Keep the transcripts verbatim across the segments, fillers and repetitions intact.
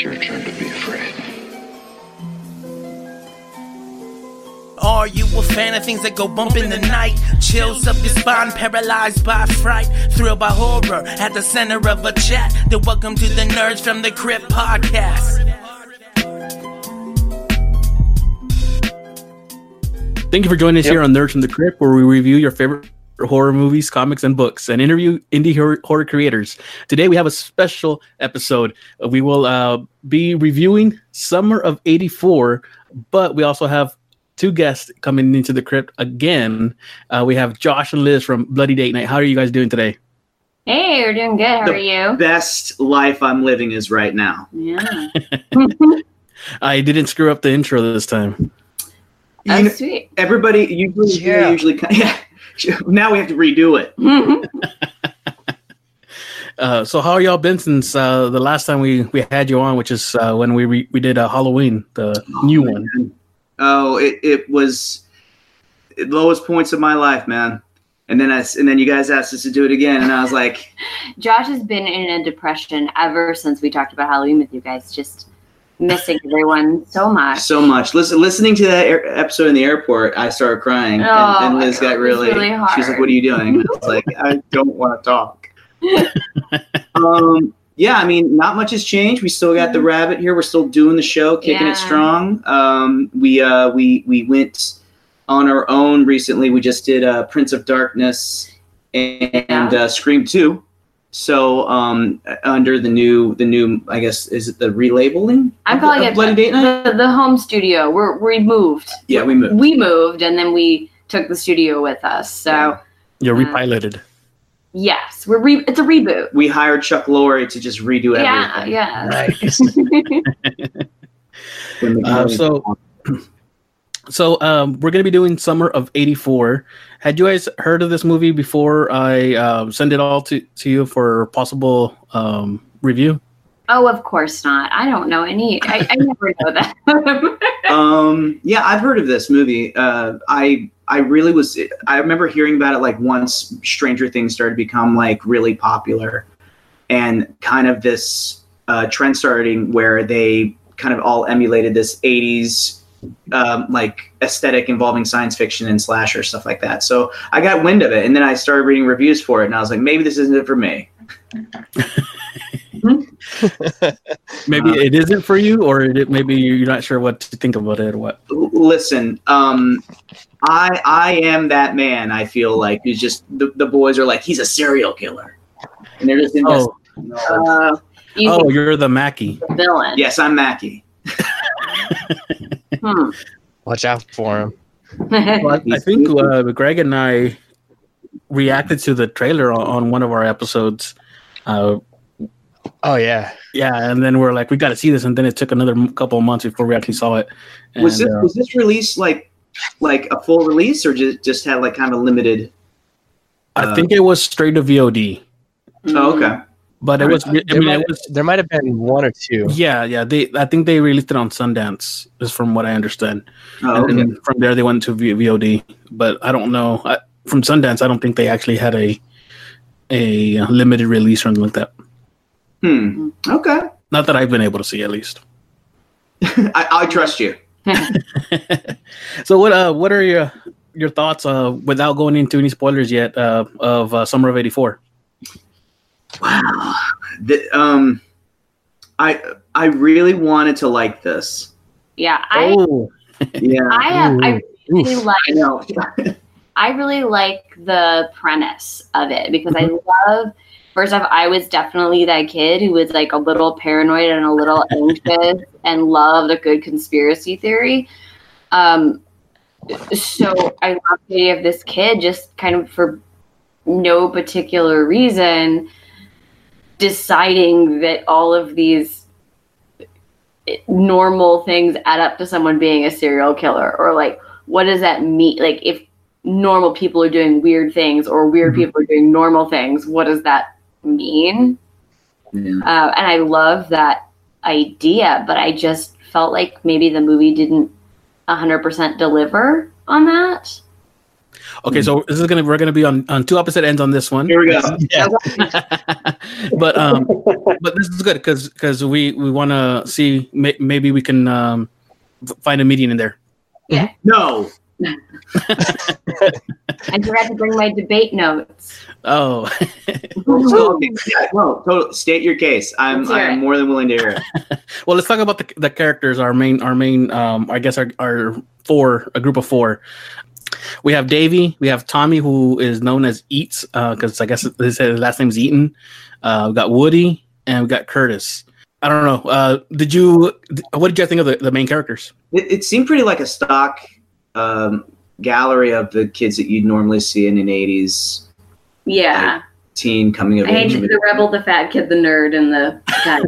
It's your turn to be afraid. Are you a fan of things that go bump in the night? Chills up your spine, paralyzed by fright, thrilled by horror, at the center of a chat. Then welcome to the Nerds from the Crypt podcast. Thank you for joining us yep. here on Nerds from the Crypt, where we review your favorite horror movies, comics, and books, and interview indie horror, horror creators. Today we have a special episode. We will uh, be reviewing Summer of eighty-four, but we also have two guests coming into the crypt again. Uh, we have Josh and Liz from Bloody Date Night. How are you guys doing today? Hey, we're doing good. How the are you? Best life I'm living is right now. Yeah. I didn't screw up the intro this time. Oh, you, sweet. Everybody usually yeah. usually yeah. Now we have to redo it. Mm-hmm. uh, so how y'all been since uh, the last time we, we had you on, which is uh, when we re- we did uh, Halloween, the oh, new man. one. Oh, it, it was the lowest points of my life, man. And then I, and then you guys asked us to do it again, and I was like... Josh has been in a depression ever since we talked about Halloween with you guys, just missing everyone so much. So much. Listen, listening to that air, episode in the airport, I started crying, oh, and, and Liz got really... really hard. She's like, what are you doing? I was like, I don't want to talk. um... Yeah, I mean, not much has changed. We still got the rabbit here. We're still doing the show, kicking yeah. it strong. Um, we uh, we we went on our own recently. We just did uh, Prince of Darkness and yeah. uh, Scream two. So um, under the new the new I guess is it the relabeling? I'm calling it Bloody Date Night. The, the home studio. We're we moved. Yeah, we moved. We moved, and then we took the studio with us. So yeah, we uh, piloted. Yes, we're re- it's a reboot. We hired Chuck Lorre to just redo everything. Yeah, yeah. Right. uh, so, so um, we're going to be doing Summer of eighty-four. Had you guys heard of this movie before I uh, send it all to, to you for possible um, review? Oh, of course not. I don't know any. I, I never know that. um, yeah, I've heard of this movie. Uh, I I really was. I remember hearing about it like once Stranger Things started to become like really popular, and kind of this uh, trend starting where they kind of all emulated this eighties um, like aesthetic involving science fiction and slasher stuff like that. So I got wind of it, and then I started reading reviews for it, and I was like, maybe this isn't it for me. Maybe um, it isn't for you, or it maybe you're not sure what to think about it or what. Listen, um, I I am that man. I feel like it's just the, the boys are like he's a serial killer, and they're just in oh, uh, you oh you're the Mackie the villain. Yes, I'm Mackie. hmm. Watch out for him. Well, I think uh, Greg and I reacted to the trailer on, on one of our episodes. Uh, Oh yeah, yeah, and then we're like, we got to see this, and then it took another m- couple of months before we actually saw it. And, was this uh, was this released like like a full release, or just just had like kind of a limited? Uh... I think it was straight to V O D. Oh, okay, but it was. I mean, there might, it was, there might have been one or two. Yeah, yeah. They, I think they released it on Sundance, is from what I understand. Oh, and, okay. And from there, they went to v- VOD, but I don't know. I, from Sundance, I don't think they actually had a a limited release or anything like that. Hmm. Okay. Not that I've been able to see, at least. I, I trust you. So what? Uh, what are your your thoughts? Uh, without going into any spoilers yet, uh, of uh, Summer of eighty-four. Wow. The, um, I I really wanted to like this. Yeah. I, oh. Yeah. I have, I really Oof. like. I know. I really like the premise of it because I love. First off, I was definitely that kid who was like a little paranoid and a little anxious and loved a good conspiracy theory. Um, so I love the idea of this kid just kind of for no particular reason deciding that all of these normal things add up to someone being a serial killer, or like, what does that mean? Like if normal people are doing weird things or weird mm-hmm. people are doing normal things, what does that mean? Yeah. Uh, and I love that idea, but I just felt like maybe the movie didn't one hundred percent deliver on that. Okay, so this is gonna we're gonna be on, on two opposite ends on this one. Here we go. Yeah. but um, but this is good because because we, we want to see may, maybe we can um, find a median in there. Yeah. No. I forgot to bring my debate notes. Oh. Well, totally. State your case. I'm I'm more than willing to hear it. Well, let's talk about the the characters. Our main our main um I guess our our four a group of four. We have Davey. We have Tommy, who is known as Eats, because uh, I guess his last name's Eaton. Uh, we got Woody, and we got Curtis. I don't know. Uh, did you? What did you think of the, the main characters? It, it seemed pretty like a stock um, gallery of the kids that you'd normally see in an eighties. Yeah. Like, teen coming of I age. The rebel, the fat kid, the nerd, and the guy.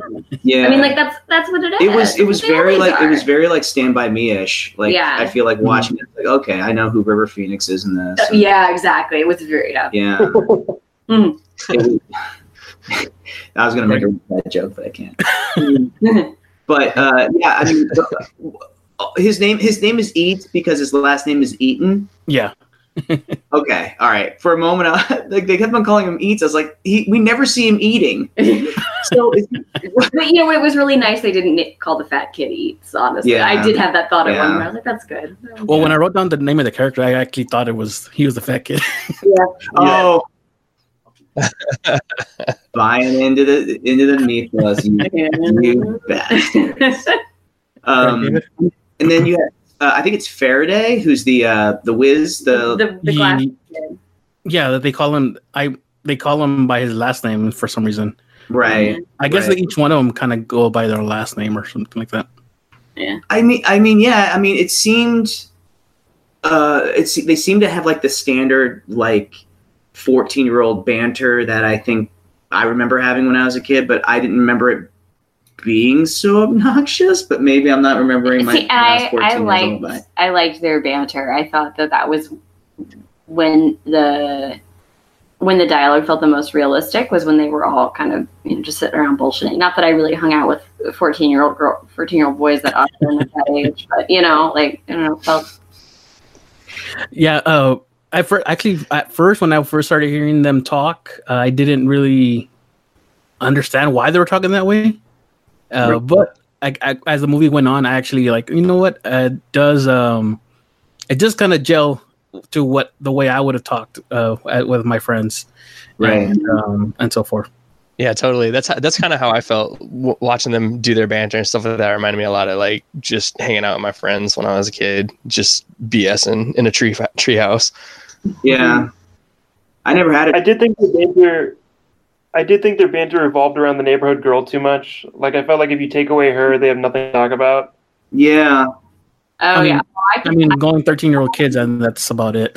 Yeah. I mean, like that's that's what it is. It was it was they very like are. It was very like Stand By Me ish. Like yeah. I feel like watching it, like okay, I know who River Phoenix is in this. Uh, yeah, exactly. It was very dumb. Yeah. mm. was, I was gonna make a bad joke, but I can't. but uh, yeah, I mean, his name his name is Eats because his last name is Eaton. Yeah. Okay, all right. For a moment, I, like they kept on calling him Eats. I was like, he, we never see him eating. So, but you know, it was really nice they didn't call the fat kid Eats. Honestly, yeah. I did have that thought at yeah. one point. I was like, that's good. Well, yeah. when I wrote down the name of the character, I actually thought it was he was the fat kid. Yeah. Oh. Buying into the into the mythos, you, you bastards. Um, and then you had. Uh, I think it's Faraday, who's the uh, the whiz, the the, the glass kid. Yeah, they call him. I they call him by his last name for some reason. Right. Um, I guess right. Like each one of them kind of go by their last name or something like that. Yeah. I mean, I mean, yeah. I mean, it seemed. Uh, it's they seem to have like the standard like fourteen-year-old banter that I think I remember having when I was a kid, but I didn't remember it being so obnoxious, but maybe I'm not remembering my. See, I, I liked old, I liked their banter. I thought that that was when the when the dialogue felt the most realistic was when they were all kind of you know just sitting around bullshitting. Not that I really hung out with fourteen year old girl, fourteen year old boys that often at that age, but you know, like I don't know, felt. Yeah, uh, I for, actually at first when I first started hearing them talk, uh, I didn't really understand why they were talking that way. Uh, but I, I, as the movie went on, I actually like you know what uh, it does um, it just kind of gel to what the way I would have talked uh, at, with my friends, right, and, um, and so forth. Yeah, totally. That's how, that's kind of how I felt w- watching them do their banter and stuff like that. Reminded me a lot of like just hanging out with my friends when I was a kid, just BSing in a tree fa- tree house. Yeah, I never had it. I did think the banter. I did think their banter revolved around the neighborhood girl too much. Like, I felt like if you take away her, they have nothing to talk about. Yeah. Oh, I mean, yeah. Well, I, can, I mean, I, going thirteen-year-old kids, and that's about it.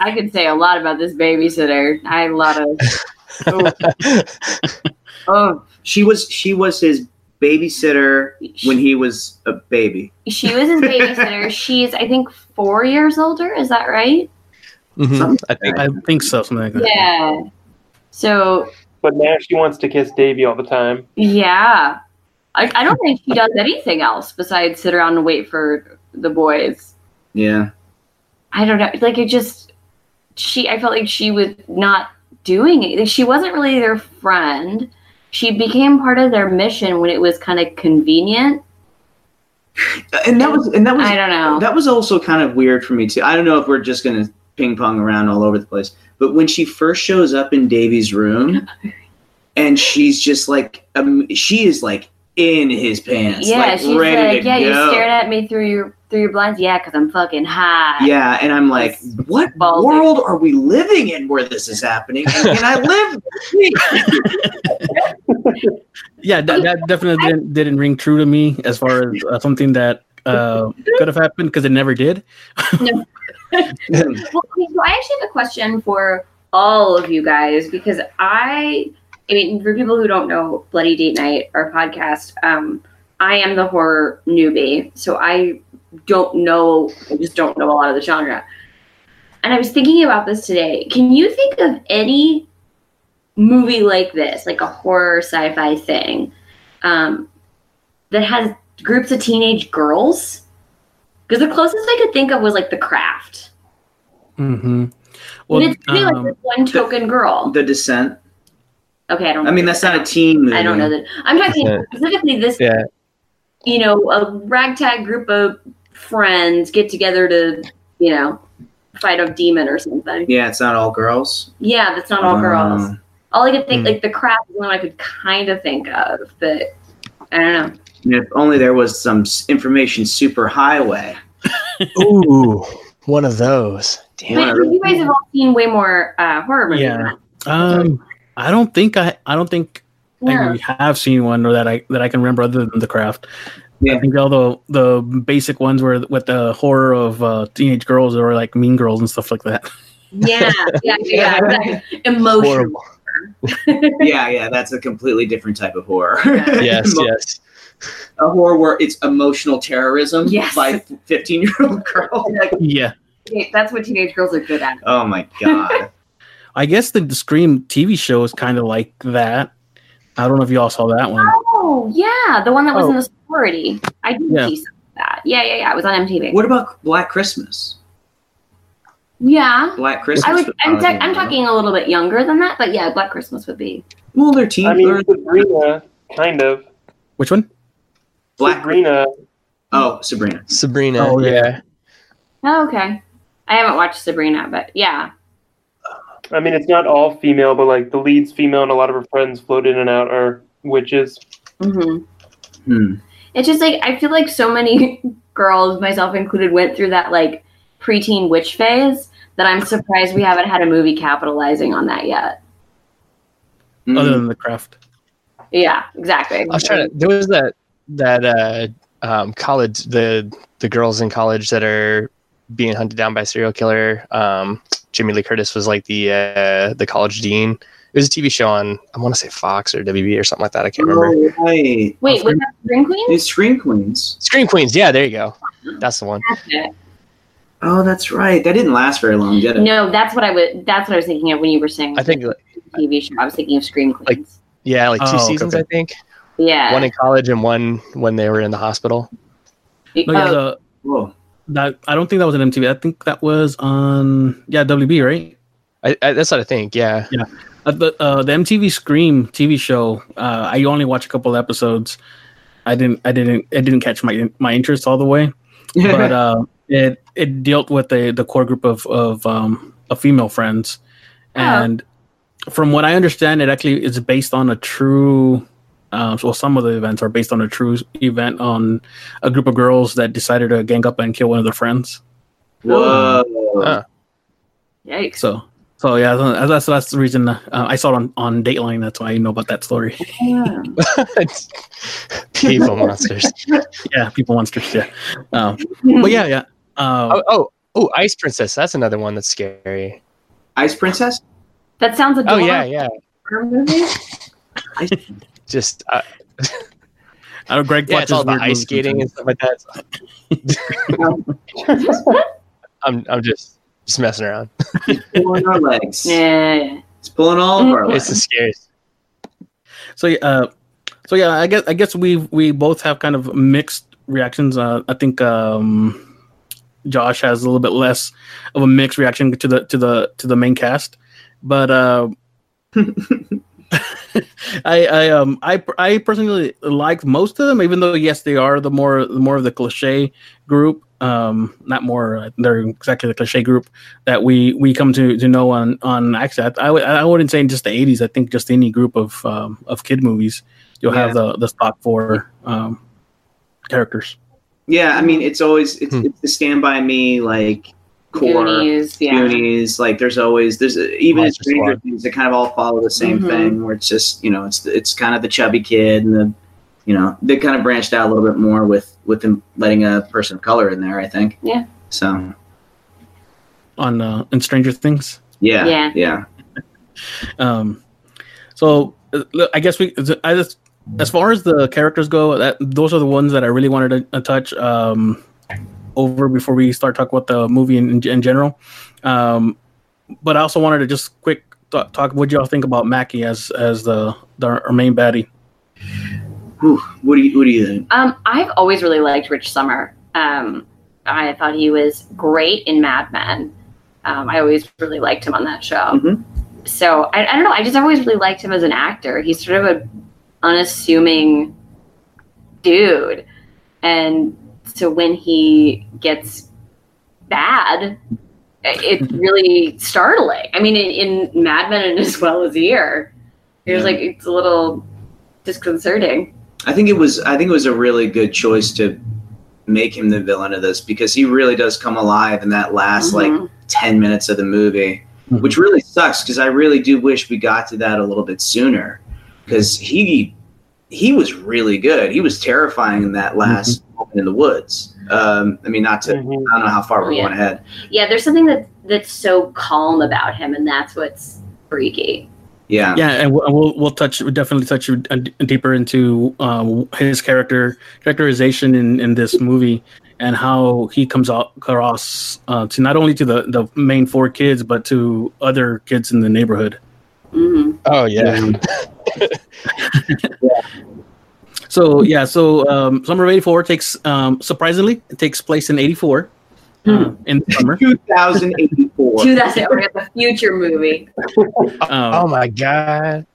I could say a lot about this babysitter. I had a lot of... oh. oh, She was she was his babysitter she, when he was a baby. She was his babysitter. She's, I think, four years older. Is that right? Mm-hmm. I think I think so. Something like that. Yeah. So... But now she wants to kiss Davey all the time. Yeah. I, I don't think she does anything else besides sit around and wait for the boys. Yeah. I don't know. Like, it just, she, I felt like she was not doing it. Like, she wasn't really their friend. She became part of their mission when it was kind of convenient. And that was, and that was, I don't know. That was also kind of weird for me, too. I don't know if we're just going to ping pong around all over the place. But when she first shows up in Davey's room, and she's just like, um, she is like in his pants. Yeah, like, she's ready like, to yeah, go. You stared at me through your through your blinds. Yeah, because I'm fucking high. Yeah, and I'm like, it's what balding. World are we living in where this is happening? And can I live? Yeah, that, that definitely didn't, didn't ring true to me as far as uh, something that uh, could have happened because it never did. No. Well, I actually have a question for all of you guys because I, I mean, for people who don't know Bloody Date Night, our podcast, um, I am the horror newbie, so I don't know, I just don't know a lot of the genre. And I was thinking about this today. Can you think of any movie like this, like a horror sci-fi thing, um, that has groups of teenage girls? Because the closest I could think of was like The Craft. Mm-hmm. Well, but it's really um, like this one token the, girl. The Descent. Okay, I don't. I mean, that's not a teen movie. I don't know that. I'm talking Descent. specifically this. Yeah. You know, a ragtag group of friends get together to, you know, fight a demon or something. Yeah, it's not all girls. Yeah, that's not all um, girls. All I could think, mm. like The Craft is one I could kind of think of, but I don't know. If only there was some information superhighway. Ooh, one of those. Damn. But you guys have all seen way more uh, horror movies. Yeah. Um, I don't think I. I don't think yeah. I have seen one, or that I that I can remember, other than The Craft. Yeah. I think all the the basic ones were with the horror of uh, teenage girls, or like Mean Girls and stuff like that. Yeah, yeah, yeah. Exactly. Emotional. yeah, yeah. That's a completely different type of horror. Yeah. Yes, Emo- yes. A horror where it's emotional terrorism yes. by fifteen-year-old girls. Like, yeah. That's what teenage girls are good at. Oh, my God. I guess the Scream T V show is kind of like that. I don't know if you all saw that one. Oh, yeah. The one that was oh. in the sorority. I did yeah. see some of that. Yeah, yeah, yeah. It was on M T V. What about Black Christmas? Yeah. Black Christmas. I would, I'm, ta- I'm talking a little bit younger than that, but yeah, Black Christmas would be. Well, they're teen. I mean, Sabrina, kind of. Which one? Black Sabrina. Oh, Sabrina. Sabrina. Oh, yeah. Oh, okay. I haven't watched Sabrina, but yeah. I mean, it's not all female, but like the lead's female, and a lot of her friends float in and out are witches. Mm-hmm. Hmm. It's just like, I feel like so many girls, myself included, went through that like preteen witch phase that I'm surprised we haven't had a movie capitalizing on that yet. Mm-hmm. Other than The Craft. Yeah, exactly. I was trying to, there was that. That uh, um, college, the the girls in college that are being hunted down by a serial killer. Um, Jamie Lee Curtis was like the uh, the college dean. It was a T V show on, I want to say Fox or W B or something like that. I can't remember. Oh, right. Wait, oh, was that Scream Queens? It's Scream Queens. Scream Queens. Yeah, there you go. That's the one. That's oh, that's right. That didn't last very long, did it? No, that's what I was. That's what I was thinking of when you were saying. I think like, T V show. I was thinking of Scream Queens. Like, yeah, like two oh, seasons, okay. I think. Yeah, one in college and one when they were in the hospital. No, yeah, the, Whoa. That I don't think that was on M T V. I think that was on yeah W B, right? I, I, that's what I think. Yeah, yeah. Uh, the uh, the M T V Scream T V show. Uh, I only watched a couple episodes. I didn't. I didn't. It didn't catch my my interest all the way. But uh, it it dealt with the the core group of of um of female friends, and oh. from what I understand, it actually is based on a true. Um, so some of the events are based on a true event on a group of girls that decided to gang up and kill one of their friends. Whoa! Uh, Yikes! So, so yeah, that's that's the reason uh, I saw it on, on Dateline. That's why I know about that story. Yeah. People monsters. Yeah, people monsters. Yeah. Um, but yeah, yeah. Um, oh, oh, oh, Ice Princess. That's another one that's scary. Ice Princess. That sounds adorable. Oh yeah, yeah. Movie? Ice- Just, uh, I don't. Greg yeah, watches all the ice skating and stuff like that. I'm, I'm just, just messing around. It's pulling our legs. Yeah, it's pulling all of our legs. It's the scariest. So, uh, so yeah, I guess, I guess we we both have kind of mixed reactions. Uh, I think um, Josh has a little bit less of a mixed reaction to the to the to the main cast, but. Uh, I, I um I I personally like most of them, even though yes they are the more the more of the cliche group, um not more they're exactly the cliche group that we, we come to, to know on on actually I, I, I wouldn't say in just the eighties. I think just any group of um, of kid movies you'll yeah. have the the stock for um, characters. Yeah, I mean it's always it's, hmm. it's the Stand By Me like. Core, Goonies, yeah. Goonies, like there's always there's a, even Stranger Things that kind of all follow the same mm-hmm. thing where it's just you know it's it's kind of the chubby kid and the you know they kind of branched out a little bit more with with them letting a person of color in there I think yeah so on uh, in Stranger Things yeah yeah, yeah. um so I guess we I just as far as the characters go that those are the ones that I really wanted to, to touch um. over before we start talking about the movie in, in, in general. Um, but I also wanted to just quick th- talk, what y'all think about Mackie as as the, the our main baddie? Ooh, what do you what do you think? Um, I've always really liked Rich Sommer. Um, I thought he was great in Mad Men. Um, I always really liked him on that show. Mm-hmm. So I, I don't know. I just always really liked him as an actor. He's sort of an unassuming dude. And so when he gets bad, it's really startling. I mean, in, in Mad Men and as well as here, it was yeah. like, it's a little disconcerting. I think it was, I think it was a really good choice to make him the villain of this, because he really does come alive in that last mm-hmm. like ten minutes of the movie, mm-hmm. which really sucks. Cause I really do wish we got to that a little bit sooner, because he, he was really good. He was terrifying in that last mm-hmm. moment in the woods. Um, I mean, not to, mm-hmm. I don't know how far we're yeah. going ahead. Yeah. There's something that that's so calm about him, and that's what's freaky. Yeah. Yeah. And we'll, we'll touch, we'll definitely touch deeper into um, his character characterization in, in this movie, and how he comes out across uh, to not only to the, the main four kids, but to other kids in the neighborhood. Mm-hmm. Oh yeah. yeah. So yeah, so um, Summer of eighty-four takes um, surprisingly it takes place in eighty-four uh, mm. in the summer. two thousand eighty-four two thousand eight We're gonna have a future movie. Um, oh my god!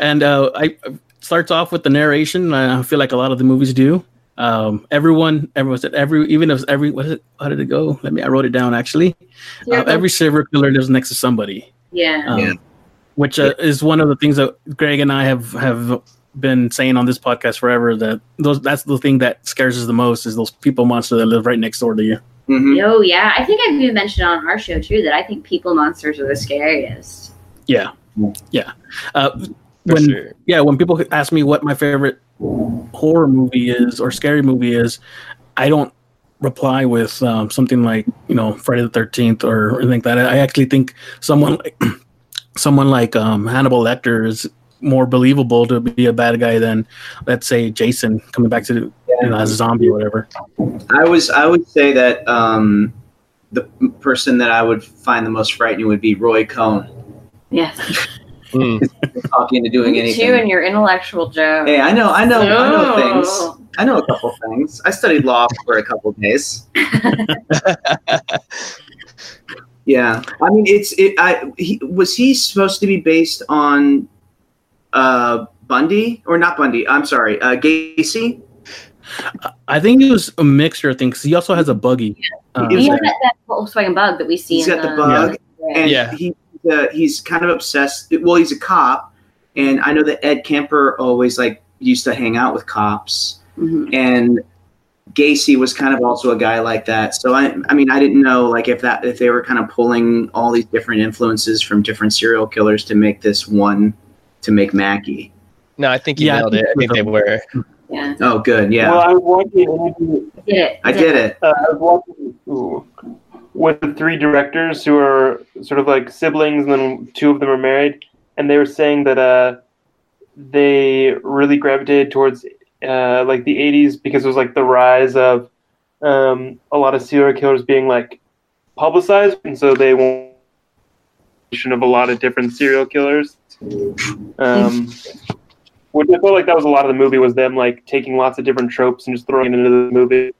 And uh, I starts off with the narration. I feel like a lot of the movies do. Um, everyone, everyone said every even if every what is it? How did it go? Let me. I wrote it down actually. Uh, every serial killer lives next to somebody. Yeah. Um, yeah. Which uh, is one of the things that Greg and I have, have been saying on this podcast forever, that those that's the thing that scares us the most is those people monster that live right next door to you. Mm-hmm. Oh, yeah. I think I've even mentioned on our show, too, that I think people monsters are the scariest. Yeah. Yeah. Uh, when sure. Yeah, when people ask me what my favorite horror movie is or scary movie is, I don't reply with um, something like, you know, Friday the thirteenth or anything like that. I, I actually think someone like... someone like um, Hannibal Lecter is more believable to be a bad guy than, let's say, Jason coming back to the, you know, as a zombie or whatever. I was I would say that um, the person that I would find the most frightening would be Roy Cohn. Yes. Mm. Talking to doing anything. You and your intellectual joke. Hey, I know, I know, so... I know things. I know a couple things. I studied law for a couple of days. Yeah, I mean, it's it. I he, was he supposed to be based on uh, Bundy or not Bundy? I'm sorry, uh, Gacy. I think it was a mixture of things. He also has a buggy. Um, he has that, that Volkswagen bug that we see. He's in got the, the bug, yeah. and yeah. he uh, he's kind of obsessed. Well, he's a cop, and I know that Ed Kemper always like used to hang out with cops, mm-hmm. and Gacy was kind of also a guy like that. So I, I mean, I didn't know like if that if they were kind of pulling all these different influences from different serial killers to make this one, to make Mackie. No, I think you yeah, nailed I think it. I think they were. Yeah. Oh, good. Yeah. Well, I was watching. Yeah, I did it. Uh, I was watching with three directors who are sort of like siblings, and then two of them are married, and they were saying that uh, they really gravitated towards Uh, like the eighties because it was like the rise of um, a lot of serial killers being like publicized, and so they won't of a lot of different serial killers. Um, which I felt like that was a lot of the movie, was them like taking lots of different tropes and just throwing it into the movie.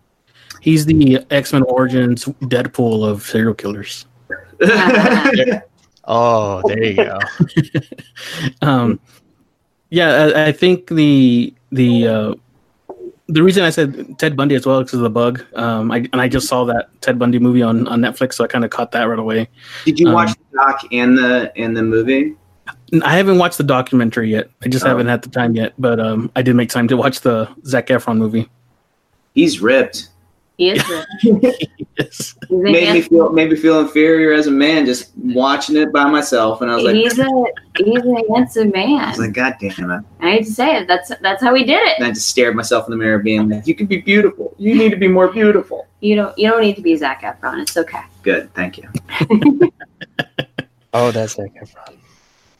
He's the X-Men Origins Deadpool of serial killers. Oh, there you go. um, yeah, I, I think the The uh, the reason I said Ted Bundy as well because of the bug. Um, I and I just saw that Ted Bundy movie on, on Netflix, so I kind of caught that right away. Did you um, watch the doc and the and the movie? I haven't watched the documentary yet. I just oh. haven't had the time yet. But um, I did make time to watch the Zac Efron movie. He's ripped. He is ripped. He is. Made me feel made me feel inferior as a man just watching it by myself, and I was like, he's a he's a handsome man. I was like, God damn it! I hate to say it, that's that's how he did it. And I just stared myself in the mirror, being like, you can be beautiful. You need to be more beautiful. You don't you don't need to be Zac Efron. It's okay. Good, thank you. Oh, that's Zac Efron.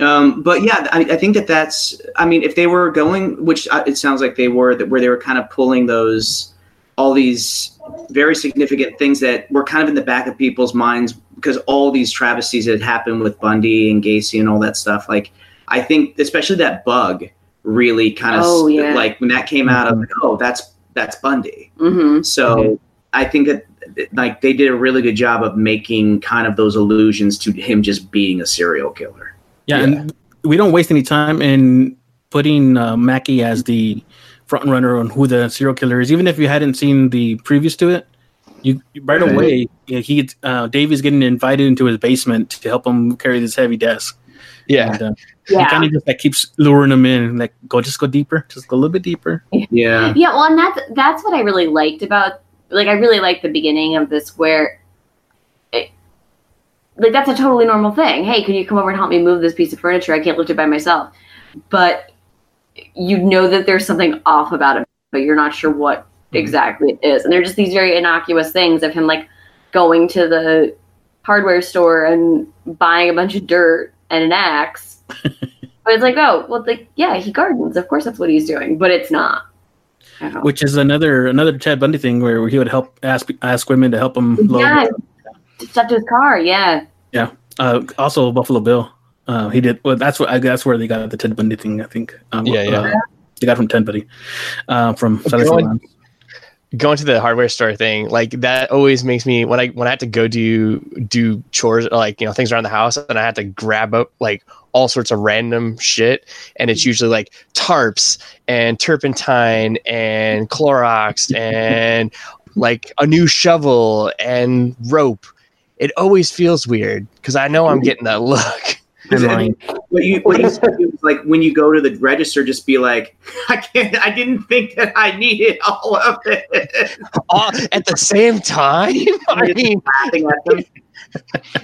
Um, but yeah, I, I think that that's. I mean, if they were going, which it sounds like they were, that where they were kind of pulling those. All these very significant things that were kind of in the back of people's minds because all these travesties that happened with Bundy and Gacy and all that stuff. Like, I think especially that bug really kind of oh, yeah. like when that came out, I was like, oh, that's, that's Bundy. Mm-hmm. So mm-hmm. I think that like they did a really good job of making kind of those allusions to him just being a serial killer. Yeah, yeah. And we don't waste any time in putting uh, Mackie as the front runner on who the serial killer is, even if you hadn't seen the previews to it. You right okay. away, you know, he uh, Davey's getting invited into his basement to help him carry this heavy desk. Yeah, and, uh, yeah. He kind of just like keeps luring him in, like go just go deeper, just go a little bit deeper. Yeah, yeah. Well, and that's that's what I really liked about. Like, I really like the beginning of this where, it, like, that's a totally normal thing. Hey, can you come over and help me move this piece of furniture? I can't lift it by myself. But you know that there's something off about it, but you're not sure what exactly it is. And they're just these very innocuous things of him, like, going to the hardware store and buying a bunch of dirt and an axe. But it's like, oh, well, like, yeah, he gardens. Of course that's what he's doing. But it's not. Which is another another Ted Bundy thing where he would help ask ask women to help him load. Yeah, stuff to his car. Yeah. Yeah. Uh, also, Buffalo Bill. Uh, he did. Well, that's what I. That's where they got the Ted Bundy thing. I think. Um, yeah, yeah. Uh, they got from Ted Bundy. Uh, from going, going to the hardware store thing, like that always makes me when I when I have to go do do chores, like you know things around the house, and I have to grab up like all sorts of random shit, and it's usually like tarps and turpentine and Clorox and like a new shovel and rope. It always feels weird because I know I'm getting that look. I mean, what you, what you said is like when you go to the register, just be like, I can't. I didn't think that I needed all of it all at the same time. I mean.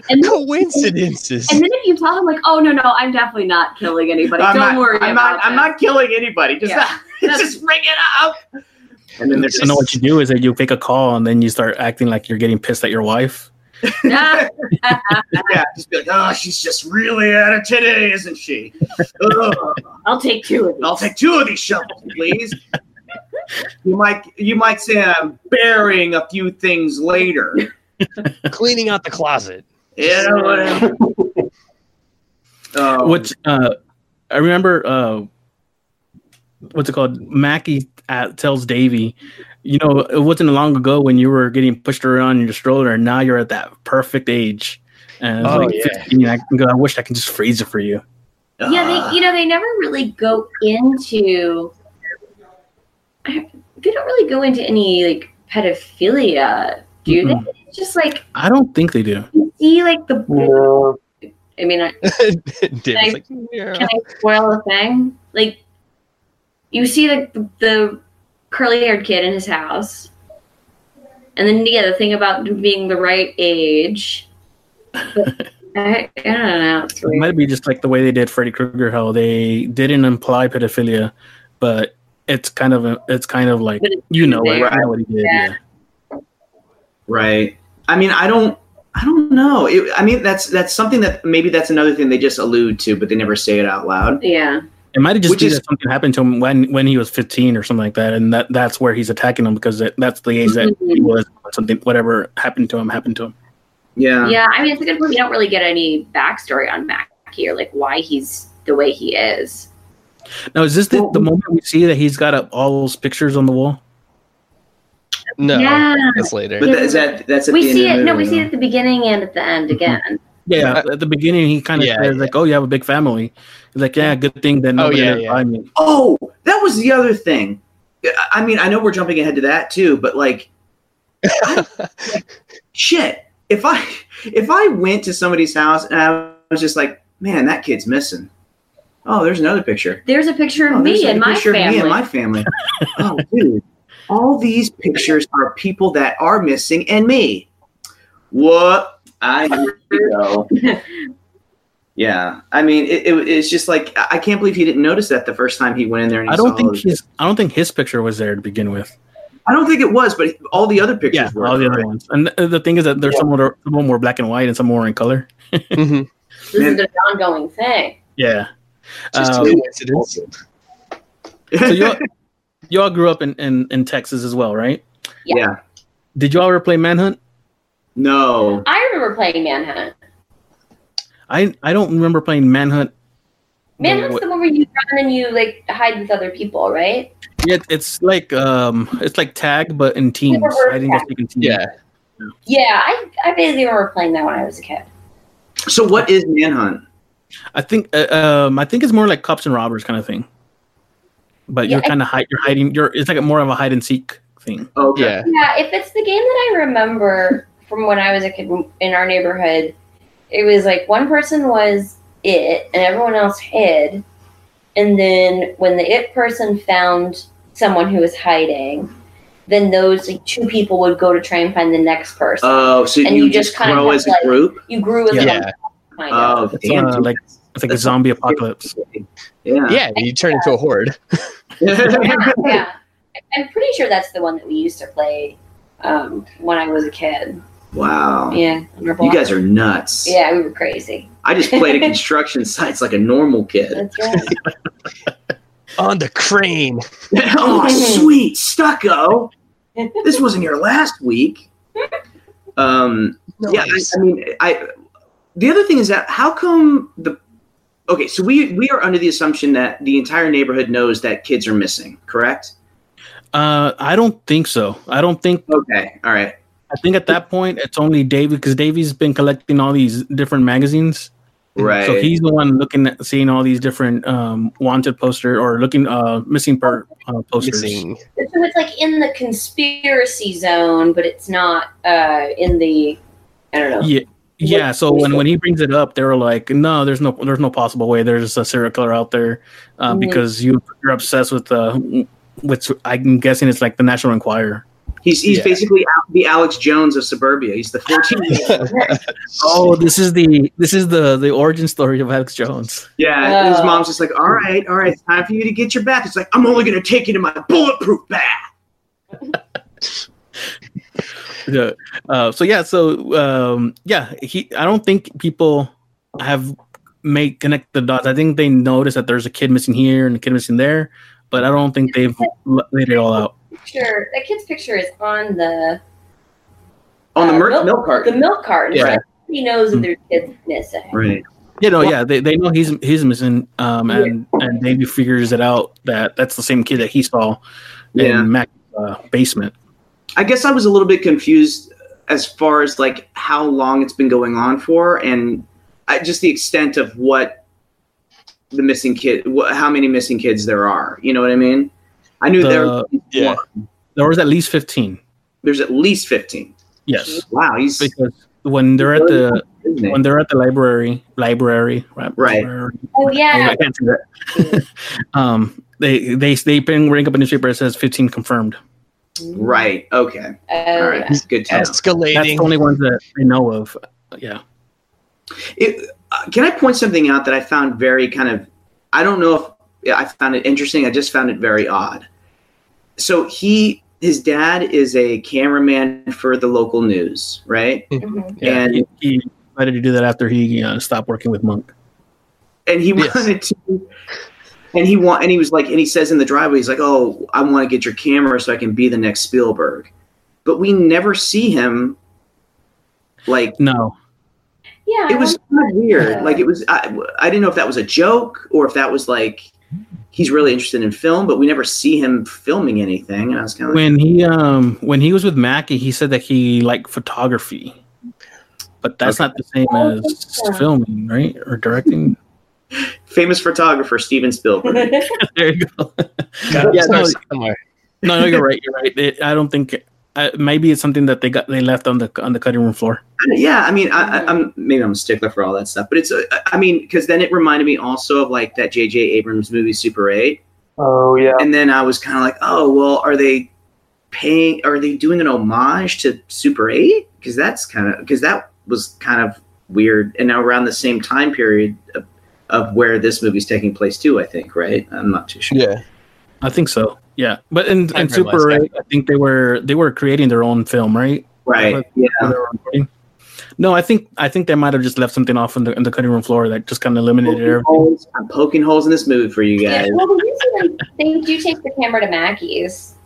And then, coincidences. And then if you tell him like, "Oh no, no, I'm definitely not killing anybody. I'm Don't not, worry, I'm about not. It. I'm not killing anybody. Just, yeah. not, just ring it up." And then there's. So no, what you do is that you make a call and then you start acting like you're getting pissed at your wife. Yeah, just be like, "Oh, she's just really at it today, isn't she?" Oh. I'll take two of these. I'll take two of these shovels, please. you might, you might say I'm burying a few things later. Cleaning out the closet. Yeah. um, Which uh, I remember, uh, what's it called? Mackie at, tells Davey, you know, it wasn't long ago when you were getting pushed around in your stroller, and now you're at that perfect age. And oh, like yeah. fifteen, I can go, I wish I could just freeze it for you. Yeah, uh, they, you know, they never really go into. They don't really go into any like pedophilia. Do they? It's just like I don't think they do. You see, like the. Yeah. I mean, I, can, I, like, yeah. can I spoil a thing? Like, you see, like the, the curly-haired kid in his house, and then yeah, the thing about being the right age. But, I, I don't know. It's weird. It might be just like the way they did Freddy Krueger, how they didn't imply pedophilia, but it's kind of a, it's kind of like you know, like, right. what he did. Yeah. Yeah. Right. I mean, I don't, I don't know. It, I mean, that's, that's something that maybe that's another thing they just allude to, but they never say it out loud. Yeah. It might've just been that something happened to him when, when he was fifteen or something like that. And that, that's where he's attacking him because it, that's the age that he was, something, whatever happened to him, happened to him. Yeah. Yeah. I mean, it's a good point. We don't really get any backstory on Mackie or like why he's the way he is. Now, is this the, the moment we see that he's got up all those pictures on the wall? No, yeah. that's later. But that, is that, that's at we the see end it. Of the no, we see it at the beginning and at the end again. Mm-hmm. Yeah, at the beginning he kind of yeah, says yeah. like, "Oh, you have a big family." He's like, "Yeah, good thing that nobody oh, yeah, yeah. I mean, oh, that was the other thing. I mean, I know we're jumping ahead to that too, but like, I, like shit. If I if I went to somebody's house and I was just like, "Man, that kid's missing." Oh, there's another picture. There's a picture of oh, me and my family. Me and my family. Oh, dude. All these pictures are people that are missing and me. What? I know. Yeah. I mean, it, it, it's just like, I can't believe he didn't notice that the first time he went in there. And he I don't saw think his, I don't think his picture was there to begin with. I don't think it was, but all the other pictures yeah, were. all the other right? ones. And the thing is that there's yeah. some, more, some more black and white and some more in color. Mm-hmm. This Man. is an ongoing thing. Yeah. Just um, so you Y'all grew up in, in, in Texas as well, right? Yeah. yeah. Did y'all ever play Manhunt? No. I remember playing Manhunt. I I don't remember playing Manhunt. Manhunt's the one where you run and you like hide with other people, right? Yeah, it's like um, it's like tag, but in teams. I think it's like in teams. Yeah. Yeah, I, I vaguely remember playing that when I was a kid. So what is Manhunt? I think uh, um, I think it's more like cops and robbers kind of thing. But yeah, you're kind of hide, you're hiding. You're it's like a more of a hide and seek thing. Oh, okay. Yeah. Yeah, if it's the game that I remember from when I was a kid in our neighborhood, it was like one person was it and everyone else hid. And then when the it person found someone who was hiding, then those like, two people would go to try and find the next person. Oh, so and you, you just kind of as like, a group? You grew as yeah. a Oh, of. It's, uh, like, it's like a zombie apocalypse. Yeah, yeah, you turn yeah. into a horde. yeah, yeah, I'm pretty sure that's the one that we used to play um, when I was a kid. Wow. Yeah. You guys are nuts. Yeah, we were crazy. I just played at construction sites like a normal kid. That's right. On the crane. Oh, sweet stucco. This wasn't here last week. Um, nice. Yeah, I, I mean, I. The other thing is that how come the okay? So we we are under the assumption that the entire neighborhood knows that kids are missing, correct? Uh, I don't think so. I don't think. Okay, all right. I think at that point it's only Davey because Davey's been collecting all these different magazines, right? So he's the one looking at seeing all these different um, wanted poster or looking uh, missing per, uh, posters. Missing. So it's like in the conspiracy zone, but it's not uh, in the I don't know. Yeah. Yeah, so when, when he brings it up, they were like, "No, there's no, there's no possible way. There's a serial killer out there, uh, mm-hmm. because you, you're obsessed with, uh, with I'm guessing it's like the National Enquirer." He's he's yeah. basically the Alex Jones of suburbia. He's the fourteen year old. Oh, this is the this is the the origin story of Alex Jones. Yeah, oh. His mom's just like, "All right, all right, it's time for you to get your bath." It's like, "I'm only gonna take you to my bulletproof bath." Yeah. Uh, so yeah. So um, yeah. He. I don't think people have made connect the dots. I think they notice that there's a kid missing here and a kid missing there, but I don't think they've laid it all out. Sure. That kid's picture is on the on the uh, milk, milk carton. The milk carton. Yeah. Right? He knows that there's kids missing. Right. You know. Yeah. They they know he's he's missing. Um. And yeah. and Davey figures it out that that's the same kid that he saw yeah. in Mac's uh, basement. I guess I was a little bit confused as far as like how long it's been going on for, and I, just the extent of what the missing kid, wh- how many missing kids there are. You know what I mean? I knew the, there. Was yeah, one. There was at least fifteen. There's at least fifteen. Yes. Wow. He's because when they're at the when they're at the library, library, right? Right. Library, oh yeah. I can't do that. um, they they they bring up a newspaper that says fifteen confirmed. Right. Okay. Uh, All right. That's good. To escalating. Know. That's the only ones that I know of. Yeah. It, uh, can I point something out that I found very kind of? I don't know if I found it interesting. I just found it very odd. So he, his dad is a cameraman for the local news, right? Mm-hmm. Yeah, and he, he decided to do that after he uh, stopped working with Monk. And he yes. wanted to. And he want, and he was like, and he says in the driveway, he's like, "Oh, I want to get your camera so I can be the next Spielberg," but we never see him. Like, no, yeah, it was kind of weird. Yeah. Like, it was, I, I didn't know if that was a joke or if that was like he's really interested in film, but we never see him filming anything. And I was kind of when like, he um when he was with Mackie, he said that he liked photography, but that's okay. not the same as yeah. filming, right, or directing. Famous photographer Steven Spielberg. There you go. Yeah, no, no, no, you're right. You're right. It, I don't think. Uh, maybe it's something that they got. They left on the on the cutting room floor. Yeah, I mean, I, I, I'm maybe I'm a stickler for all that stuff, but it's. Uh, I mean, because then it reminded me also of like that J J Abrams movie Super eight. Oh yeah. And then I was kind of like, oh well, are they paying? Are they doing an homage to Super eight? Because that's kind of because that was kind of weird. And now around the same time period. Uh, of where this movie's taking place too, I think, right? I'm not too sure. Yeah, I think so. Yeah, but in, in Super eight, I think they were they were creating their own film, right? Right. Like, yeah. No, I think I think they might have just left something off in the in the cutting room floor that just kind of eliminated poking everything. Holes, I'm poking holes in this movie for you guys. Yeah, well, the reason they do take the camera to Mackey's.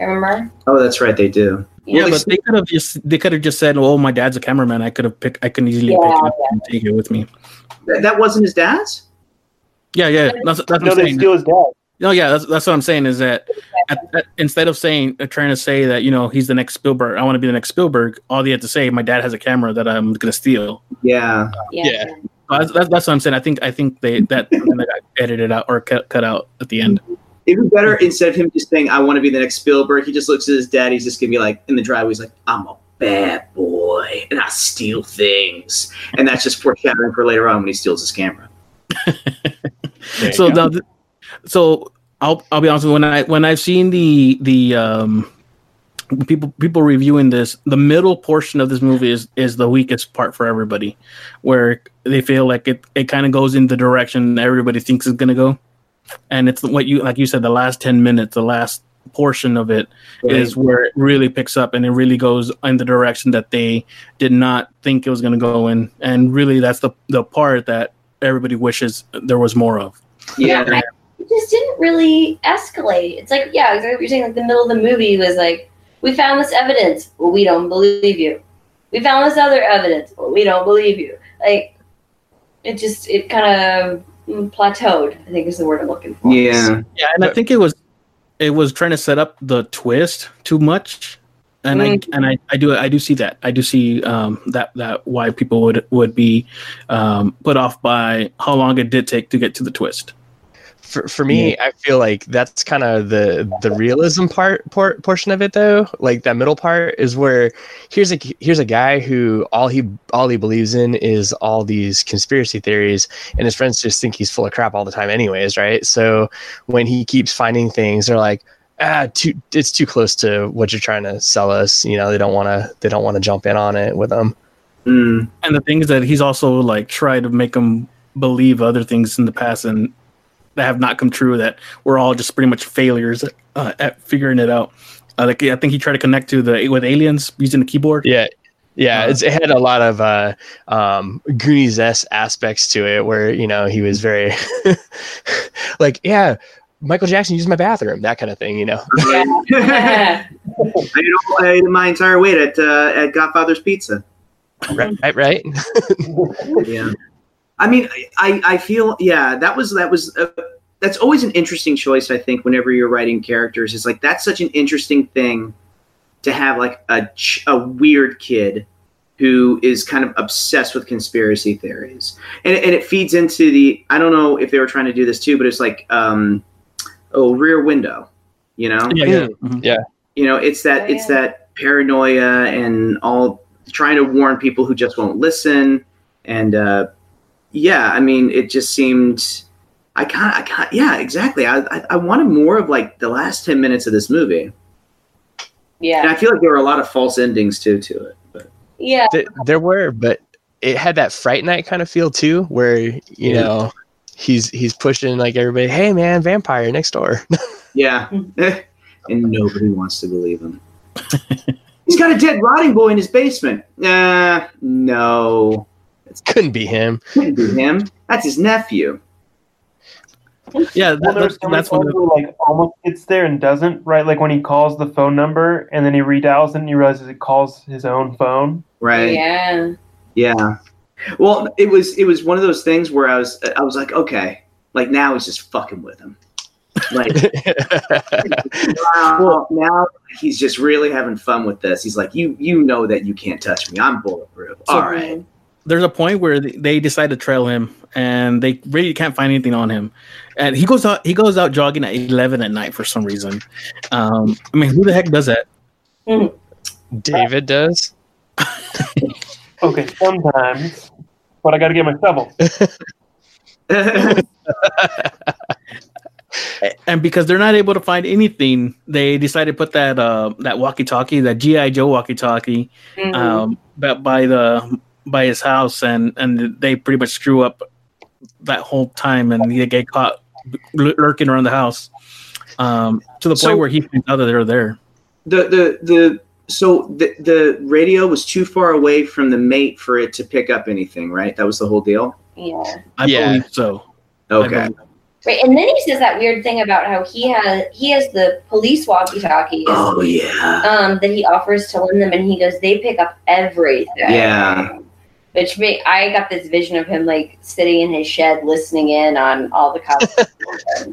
Remember? Oh, that's right, they do. Yeah, well, but they could have just they could have just said, "Oh, my dad's a cameraman. I could have picked. I can easily yeah, pick it up yeah. and take it with me." That wasn't his dad's? Yeah, yeah. That's, that's no, they steal his dad. No, yeah, that's that's what I'm saying is that at, at, instead of saying uh, trying to say that, you know, he's the next Spielberg, I want to be the next Spielberg, all they had to say, my dad has a camera that I'm gonna steal. Yeah, yeah. yeah. So that's, that's that's what I'm saying. I think I think they that got edited out or cut, cut out at the end. It'd be better instead of him just saying I want to be the next Spielberg. He just looks at his dad. He's just gonna be like in the driveway. He's like, I'm a bad boy and I steal things, and that's just foreshadowing for later on when he steals his camera. so now. So I'll I'll be honest with you, when I when I've seen the the um, people people reviewing this, the middle portion of this movie is, is the weakest part for everybody, where they feel like it, it kind of goes in the direction everybody thinks it's gonna go, and it's what you like you said the last ten minutes, the last portion of it right. is where it really picks up and it really goes in the direction that they did not think it was gonna go in, and really that's the the part that everybody wishes there was more of. Yeah. yeah. It just didn't really escalate. It's like, yeah, exactly what you're saying. Like the middle of the movie was like, we found this evidence. Well, we don't believe you. We found this other evidence. Well, we don't believe you. Like, it just, it kind of plateaued, I think is the word I'm looking for. Yeah. Yeah, and I think it was, it was trying to set up the twist too much. And mm-hmm. I and I, I do I do see that I do see um, that that why people would would be um, put off by how long it did take to get to the twist. For for me, I feel like that's kind of the the realism part, part portion of it, though. Like that middle part is where here's a here's a guy who all he all he believes in is all these conspiracy theories, and his friends just think he's full of crap all the time, anyways, right? So when he keeps finding things, they're like, ah, too it's too close to what you're trying to sell us. You know, they don't want to they don't want to jump in on it with them. Mm. And the thing is that he's also like tried to make them believe other things in the past and. That have not come true, that we're all just pretty much failures uh, at figuring it out. Uh, like I think he tried to connect to the with aliens using the keyboard. Yeah, yeah, uh, it's, it had a lot of uh, um, Goonies-esque aspects to it, where you know he was very like, yeah, Michael Jackson used my bathroom, that kind of thing, you know. I ate, I ate my entire weight at uh, at Godfather's Pizza. Right, right, right. Yeah. I mean, I, I feel, yeah, that was, that was, uh, that's always an interesting choice, I think, whenever you're writing characters. It's like, that's such an interesting thing to have, like, a, a weird kid who is kind of obsessed with conspiracy theories. And, and it feeds into the, I don't know if they were trying to do this too, but it's like, um, oh, Rear Window, you know? Yeah. Yeah. Mm-hmm. yeah. You know, it's that, oh, yeah. it's that paranoia and all trying to warn people who just won't listen and, uh, yeah, I mean, it just seemed. I kind of, I kind, yeah, exactly. I, I, I wanted more of like the last ten minutes of this movie. Yeah, and I feel like there were a lot of false endings too to it. But. Yeah, there, there were, but it had that Fright Night kind of feel too, where you yeah. know he's he's pushing like everybody, hey man, vampire next door. Yeah, and nobody wants to believe him. He's got a dead rotting boy in his basement. Nah, no. Couldn't be him. Couldn't be him. That's his nephew. Yeah, that, that's, that's one of the like almost gets there and doesn't, right? Like when he calls the phone number and then he redials it and he realizes it calls his own phone. Right. Yeah. Yeah. Well, it was it was one of those things where I was I was like, okay, like now he's just fucking with him. Like wow, now he's just really having fun with this. He's like, you you know that you can't touch me. I'm bulletproof. All so, right. There's a point where they decide to trail him, and they really can't find anything on him. And he goes out. He goes out jogging at eleven at night for some reason. Um, I mean, who the heck does that? David does. Okay, sometimes, but I got to get my shovel. And because they're not able to find anything, they decided to put that uh, that walkie-talkie, that G I Joe walkie-talkie, mm-hmm. um, but by the by his house, and and they pretty much screw up that whole time, and they get caught lurking around the house um, to the so point where he finds out that they're there. The the the so the the radio was too far away from the mate for it to pick up anything, right? That was the whole deal. Yeah, I yeah. believe so. Okay, believe. Right, and then he says that weird thing about how he has he has the police walkie-talkies. Oh yeah, um, that he offers to lend them, and he goes, they pick up everything. Yeah. Which made, I got this vision of him like sitting in his shed, listening in on all the cops.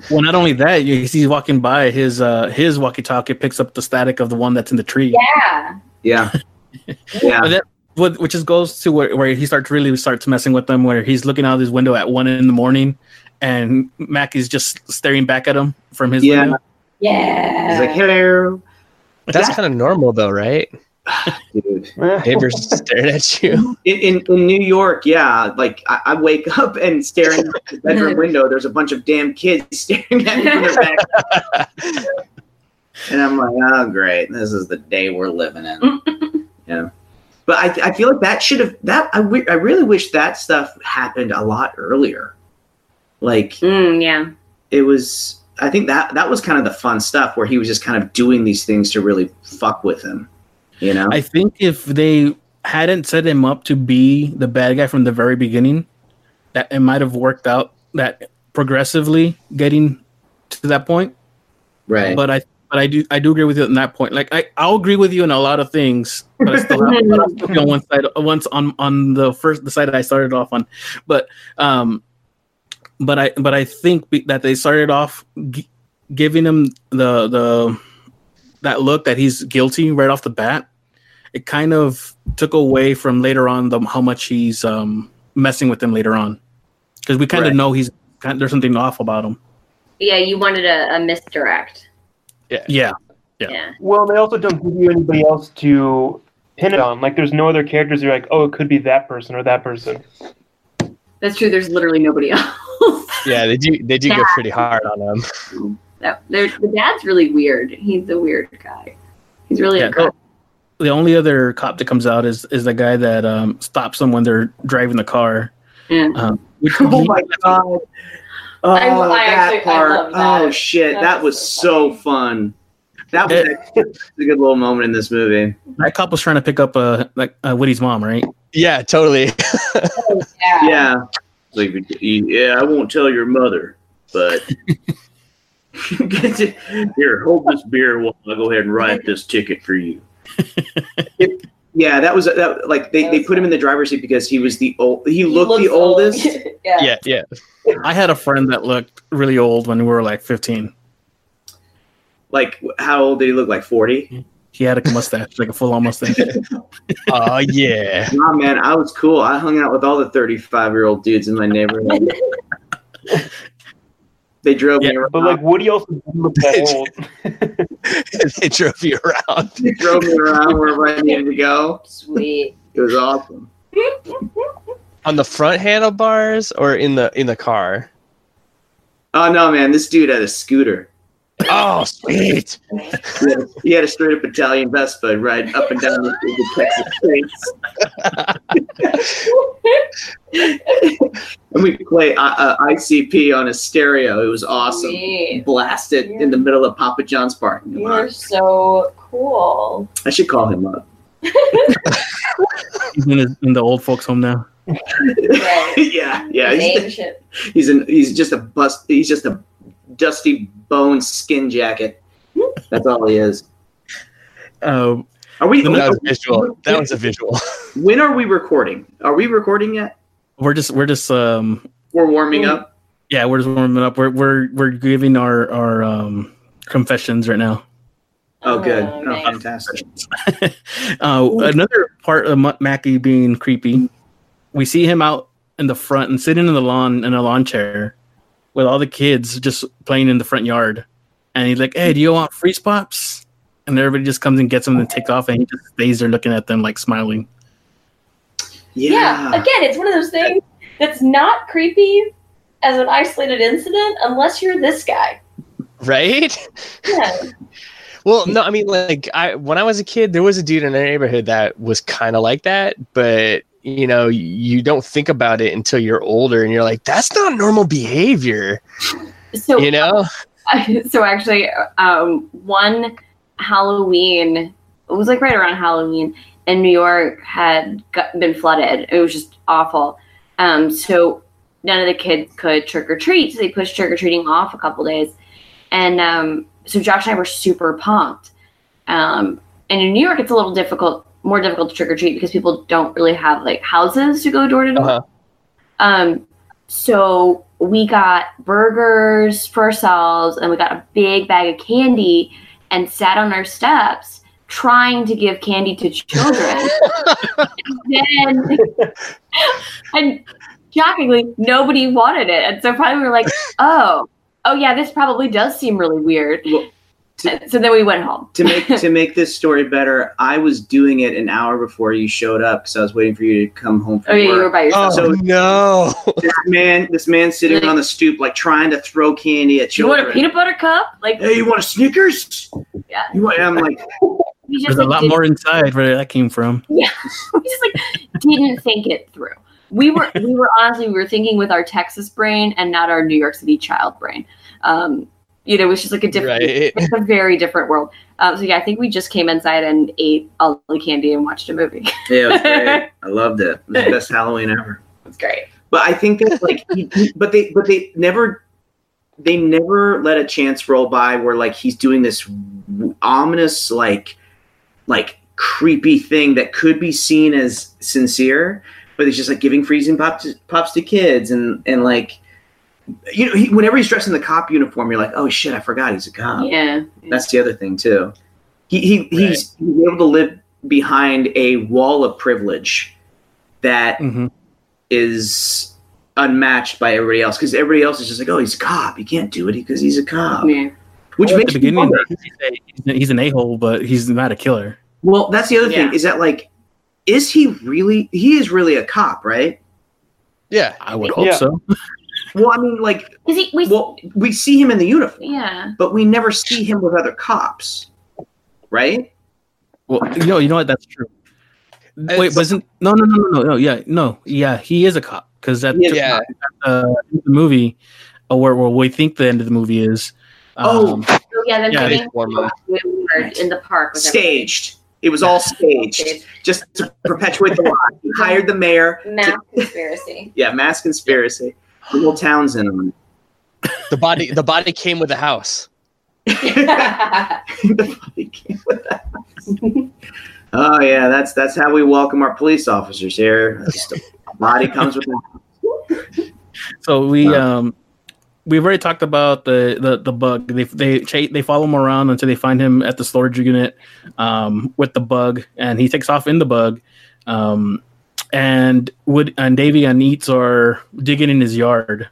Well, not only that, you see he's walking by his uh, his walkie-talkie picks up the static of the one that's in the tree. Yeah. Yeah. Yeah. That, which just goes to where, where he starts really starts messing with them, where he's looking out of his window at one in the morning, and Mac is just staring back at him from his yeah. window. Yeah. He's like, hello. But that's that- kind of normal, though, right? Dude, neighbors staring at you in, in in New York. Yeah, like I, I wake up and staring at the bedroom window. There's a bunch of damn kids staring at me from their back, and I'm like, oh great, this is the day we're living in. Yeah, but I I feel like that should have that I w- I really wish that stuff happened a lot earlier. Like, mm, yeah, it was. I think that that was kind of the fun stuff where he was just kind of doing these things to really fuck with him. You know? I think if they hadn't set him up to be the bad guy from the very beginning, that it might have worked out that progressively getting to that point. Right. But I but I do I do agree with you on that point. Like I, I'll agree with you on a lot of things, but I still have, but I'll still be on one side once on, on the first the side that I started off on. But um but I but I think be, that they started off g- giving him the the that look that he's guilty right off the bat. It kind of took away from later on the, how much he's um, messing with them later on. Because we kind of right. know he's there's something off about him. Yeah, you wanted a, a misdirect. Yeah. yeah. Yeah. Yeah. Well, they also don't give you anybody else to pin it on. Like, there's no other characters you're like, oh, it could be that person or that person. That's true. There's literally nobody else. Yeah, they do, they do go pretty hard on them. That, the dad's really weird. He's a weird guy. He's really yeah, a cop. The only other cop that comes out is is the guy that um, stops them when they're driving the car. Yeah. Um, which oh my god! Oh, I, I that actually, part! I love that. Oh shit! That, that was, was so, so fun. That was it, a good little moment in this movie. That cop was trying to pick up uh like uh, Woody's mom, right? Yeah, totally. Oh, yeah. Yeah. Like, yeah, I won't tell your mother, but. Here, hold this beer while I go ahead and write this ticket for you. It, yeah, that was that. Like they, that they put him in the driver's seat because he was the old. He looked he the oldest. Old. Yeah. yeah, yeah. I had a friend that looked really old when we were like fifteen. Like, how old did he look? Like forty. He had a mustache, like a full-on mustache. Oh yeah. Nah, man, I was cool. I hung out with all the thirty-five-year-old dudes in my neighborhood. They drove yeah, me around. But like Woody also didn't look that old. They drove you around. They drove me around wherever I needed to go. Sweet. It was awesome. On the front handlebars or in the in the car? Oh no, man! This dude had a scooter. Oh sweet! he, had, he had a straight up Italian Vespa riding up and down the, the Texas streets. And we play uh, uh, I C P on a stereo. It was awesome. Sweet. Blasted yeah. in the middle of Papa John's Park. You are so cool. I should call him up. He's in, his, in the old folks' home now. Right. yeah, yeah. He's, he's in. He's just a bust. He's just a dusty bone skin jacket. That's all he is. Um, are we? That was visual. That was a visual. When are we recording? Are we recording yet? We're just we're just um we're warming up. Yeah, we're just warming up. We're we're we're giving our our um confessions right now. Oh, good. Oh, nice. Oh, fantastic. uh, another part of Mackie being creepy. We see him out in the front and sitting in the lawn in a lawn chair with all the kids just playing in the front yard. And he's like, "Hey, do you want freeze pops?" And everybody just comes and gets him and takes off, and he just stays there looking at them like smiling. Yeah. yeah, again, it's one of those things that's not creepy as an isolated incident unless you're this guy. Right? Yeah. Well, no, I mean, like, I when I was a kid, there was a dude in our neighborhood that was kind of like that, but, you know, you don't think about it until you're older, and you're like, that's not normal behavior, so, you know? I, so, actually, um, one Halloween, it was, like, right around Halloween, and New York had got, been flooded. It was just awful. Um, so none of the kids could trick or treat. So they pushed trick or treating off a couple days. And um, so Josh and I were super pumped. Um, and in New York, it's a little difficult more difficult to trick or treat because people don't really have like houses to go door to door. Um, so we got burgers for ourselves and we got a big bag of candy and sat on our steps trying to give candy to children. and then, and shockingly, nobody wanted it. And so probably we were like, oh, oh yeah, this probably does seem really weird. Well, to, so then we went home. to make to make this story better, I was doing it an hour before you showed up because I was waiting for you to come home from oh, work. Yeah, you were by yourself. Oh, so no. This man, this man sitting like, on the stoop, like trying to throw candy at children. You want a peanut butter cup? Like, hey, you want a Snickers? Yeah. You want, I'm like... Just, There's like, a lot more inside where that came from. Yeah. We just like didn't think it through. We were, we were honestly, we were thinking with our Texas brain and not our New York City child brain. Um, You know, it was just like a different, right. It's a very different world. Um, so yeah, I think we just came inside and ate all the candy and watched a movie. Yeah, it was great. I loved it. It was the best Halloween ever. It's great. But I think that like, but they, but they never, they never let a chance roll by where like he's doing this ominous, like, like creepy thing that could be seen as sincere, but he's just like giving freezing pops to, pops to kids and and like. You know, he, whenever he's dressed in the cop uniform, you're like, "Oh shit, I forgot he's a cop." Yeah, that's the other thing too. He he right. he's, he's able to live behind a wall of privilege that mm-hmm. is unmatched by everybody else because everybody else is just like, "Oh, he's a cop. He can't do it because he's a cop." Yeah. Which well, makes at the beginning he's, he's an a-hole, but he's not a killer. Well, that's the other yeah. thing is that like, is he really? He is really a cop, right? Yeah, I would hope yeah. so. Well, I mean, like, Is he, we, well, we see him in the uniform, yeah, but we never see him with other cops, right? Well, no, you know what? That's true. Wait, it's, wasn't no, no, no, no, no, yeah, no, yeah, he is a cop because that's yeah. uh, the movie uh, where, where we think the end of the movie is. Um, oh, yeah, they're yeah, getting in the park, with staged. Everything. It was all staged, just to perpetuate the lie. He hired the mayor. Mass to, conspiracy. Yeah, mass conspiracy. The whole town's in them. The body, the body came with the house. The body came with the house. Oh yeah, that's that's how we welcome our police officers here. The body comes with the house. So we um, we've already talked about the the, the bug. They they chase, they follow him around until they find him at the storage unit um, with the bug, and he takes off in the bug. Um, And would and Davy and Eats are digging in his yard.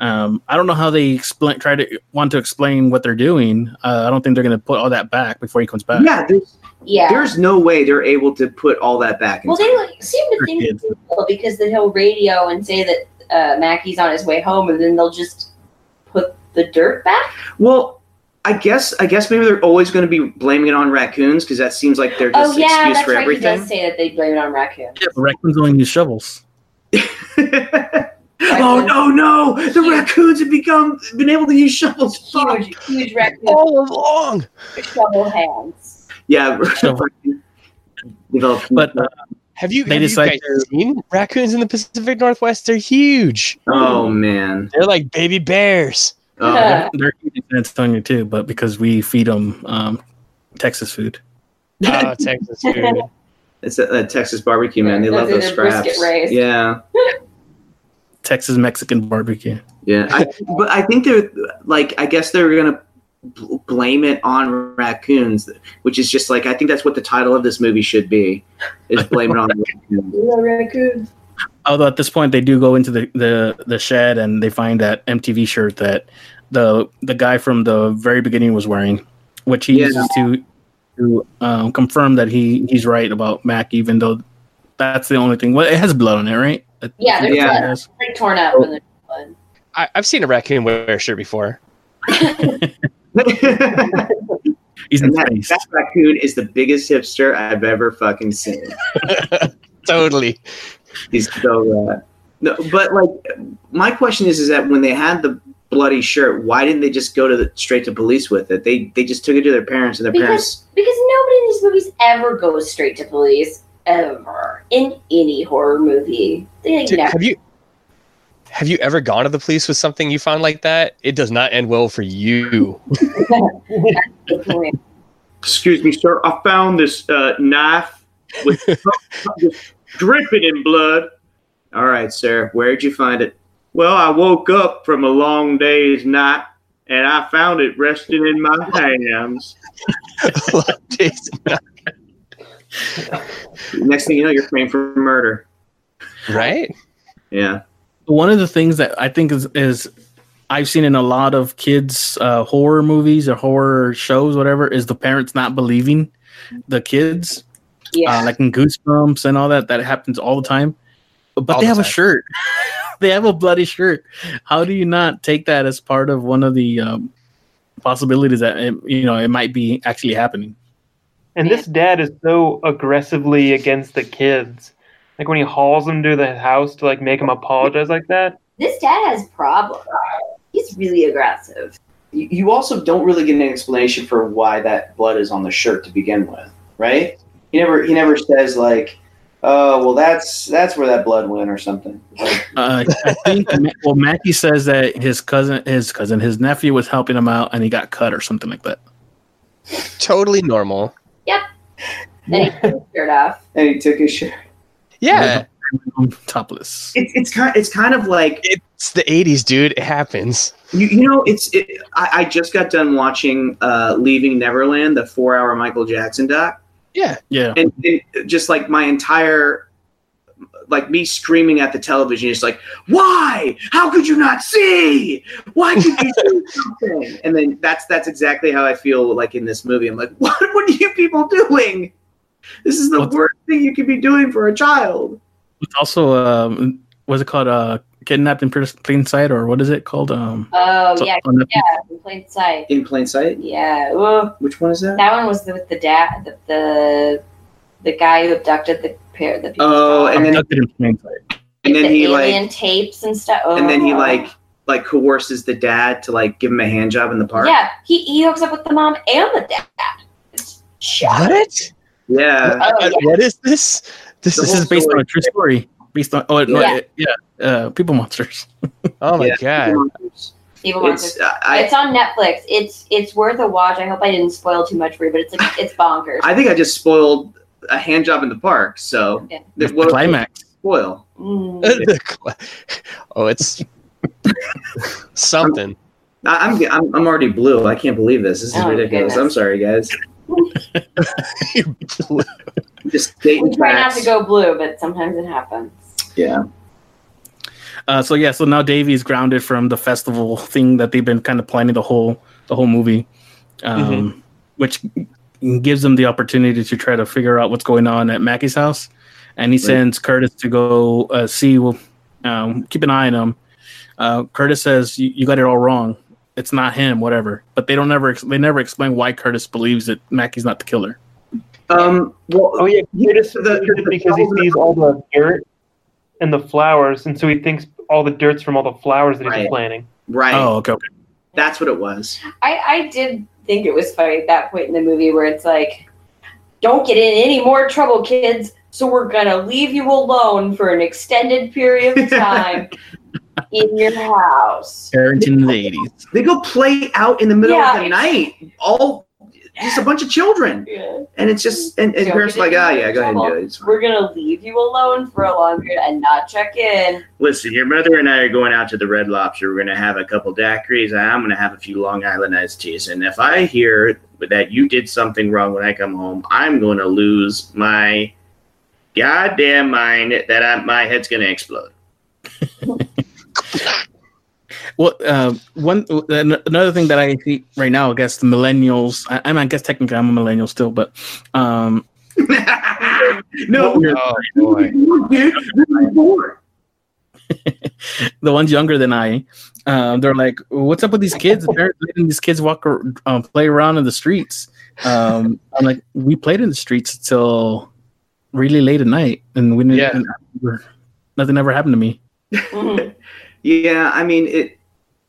Um, I don't know how they explain. Try to want to explain what they're doing. Uh, I don't think they're going to put all that back before he comes back. Yeah, there's, yeah. There's no way they're able to put all that back. Well, they like, seem to think it's cool because then he'll radio and say that uh, Mackey's on his way home, and then they'll just put the dirt back. Well, I guess I guess maybe they're always going to be blaming it on raccoons because that seems like they're just oh, yeah, excuse that's for right. everything. He does say that they blame it on raccoons. Yeah, but raccoons only use shovels. Oh no, no! The huge. Raccoons have become been able to use shovels. Huge, huge raccoons all along. Shovel hands. Yeah, shovel. But uh, have you, have you guys seen raccoons in the Pacific Northwest? They're huge. Oh man, they're like baby bears. Oh, yeah. They're eating San Antonio too, but because we feed them um, Texas food. Oh, Texas food! It's a, a Texas barbecue, man. They love those scraps. Yeah, Texas Mexican barbecue. Yeah, I, but I think they're like, I guess they're gonna b- blame it on raccoons, which is just like I think that's what the title of this movie should be: is blame it on raccoons. Yeah, raccoons. Although at this point they do go into the, the, the shed and they find that M T V shirt that the the guy from the very beginning was wearing, which he yeah. uses to to um, confirm that he, he's right about Mac, even though that's the only thing. Well, it has blood on it, right? Yeah, there's yeah. blood. It's like torn up. Oh. Blood. I, I've seen a raccoon wear a shirt before. He's in that, space. That raccoon is the biggest hipster I've ever fucking seen. Totally. He's so uh, no, but like my question is, is that when they had the bloody shirt, why didn't they just go to the, straight to police with it? They they just took it to their parents and their because, parents because nobody in these movies ever goes straight to police ever in any horror movie. They, like, Dude, have you have you ever gone to the police with something you found like that? It does not end well for you. Excuse me, sir. I found this uh, knife with dripping in blood. All right, sir, where'd you find it? Well, I woke up from a long day's night, and I found it resting in my hands. Next thing you know, you're framed for murder. Right? Yeah. One of the things that I think is, is I've seen in a lot of kids' uh, horror movies or horror shows, whatever, is the parents not believing the kids. Yeah. Uh, like in Goosebumps and all that, that happens all the time. But all they the have time. a shirt. They have a bloody shirt. How do you not take that as part of one of the um, possibilities that it, you know, it might be actually happening? And this dad is so aggressively against the kids. Like when he hauls them to the house to like make them apologize like that. This dad has problems. He's really aggressive. You also don't really get an explanation for why that blood is on the shirt to begin with, right? He never he never says like, oh, well, that's that's where that blood went or something. Like, uh, I think well, Mackie says that his cousin, his cousin, his nephew was helping him out, and he got cut or something like that. Totally normal. Yep. And he took his shirt off. And he took his shirt. Yeah. Topless. It's it's kind it's kind of like it's the eighties, dude. It happens. You you know it's it, I, I just got done watching uh, Leaving Neverland, the four hour Michael Jackson doc. Yeah, yeah. And it, just like my entire, like me screaming at the television, just like, why? How could you not see? Why could you do something? And then that's that's exactly how I feel like in this movie. I'm like, what? What are you people doing? This is the well, worst thing you could be doing for a child. It's also um, what's it called? Uh, Kidnapped in Plain Sight, or what is it called? Um, oh yeah, yeah, In Plain Sight. In Plain Sight. Yeah. Well, which one is that? That one was the, with the dad, the, the the guy who abducted the pair. The oh, and then abducted in Plain Sight. And then the he alien like tapes and stuff. Oh. And then he like like coerces the dad to like give him a hand job in the park. Yeah, he he hooks up with the mom and the dad. Shut it. Yeah. Oh, yeah. What is this? This, this is based story. on a true story. Based on oh yeah, it, yeah uh, People Monsters. oh my yeah, god, People Monsters. People Monsters. It's, uh, I, it's on Netflix. It's it's worth a watch. I hope I didn't spoil too much for you, but it's like, it's bonkers. I think I just spoiled a hand job in the park. So yeah. the, what, the climax spoil. Mm. the cl- oh, it's something. I'm, I'm I'm already blue. I can't believe this. This is oh, ridiculous. Goodness. I'm sorry, guys. You're blue. Just we try facts. not to go blue, but sometimes it happens. Yeah. Uh, so yeah, so now Davey's grounded from the festival thing that they've been kind of planning the whole the whole movie, um, mm-hmm. which gives them the opportunity to try to figure out what's going on at Mackie's house, and he right. sends Curtis to go uh, see. Well, um, keep an eye on him. Uh, Curtis says you got it all wrong. It's not him, whatever. But they don't ever they never explain why Curtis believes that Mackie's not the killer. Um. Well, oh yeah, Curtis the, the, because he sees all the dirt and the flowers, and so he thinks all the dirt's from all the flowers that he's right. planting. Right. Oh, okay, okay. That's what it was. I, I did think it was funny at that point in the movie where it's like, don't get in any more trouble, kids, so we're going to leave you alone for an extended period of time in your house. Parenting in the eighties. They go play out in the middle yeah, of the night. All... Just a bunch of children. Yeah. And it's just, and, and Paris like, ah, oh, yeah, go ahead and do it. It's We're going to leave you alone for a long period and not check in. Listen, your mother and I are going out to the Red Lobster. We're going to have a couple daiquiris. And I'm going to have a few Long Island iced teas. And if I hear that you did something wrong when I come home, I'm going to lose my goddamn mind that I, my head's going to explode. Well, uh, one another thing that I see right now, I guess the millennials. I, I, mean, I guess technically I'm a millennial still, but um, no, oh, boy. The ones younger than I, uh, they're like, "What's up with these kids? They're letting these kids walk or um, play around in the streets." Um, I'm like, "We played in the streets till really late at night, and we didn't. Yeah. Nothing, nothing ever happened to me." Mm-hmm. Yeah, I mean it.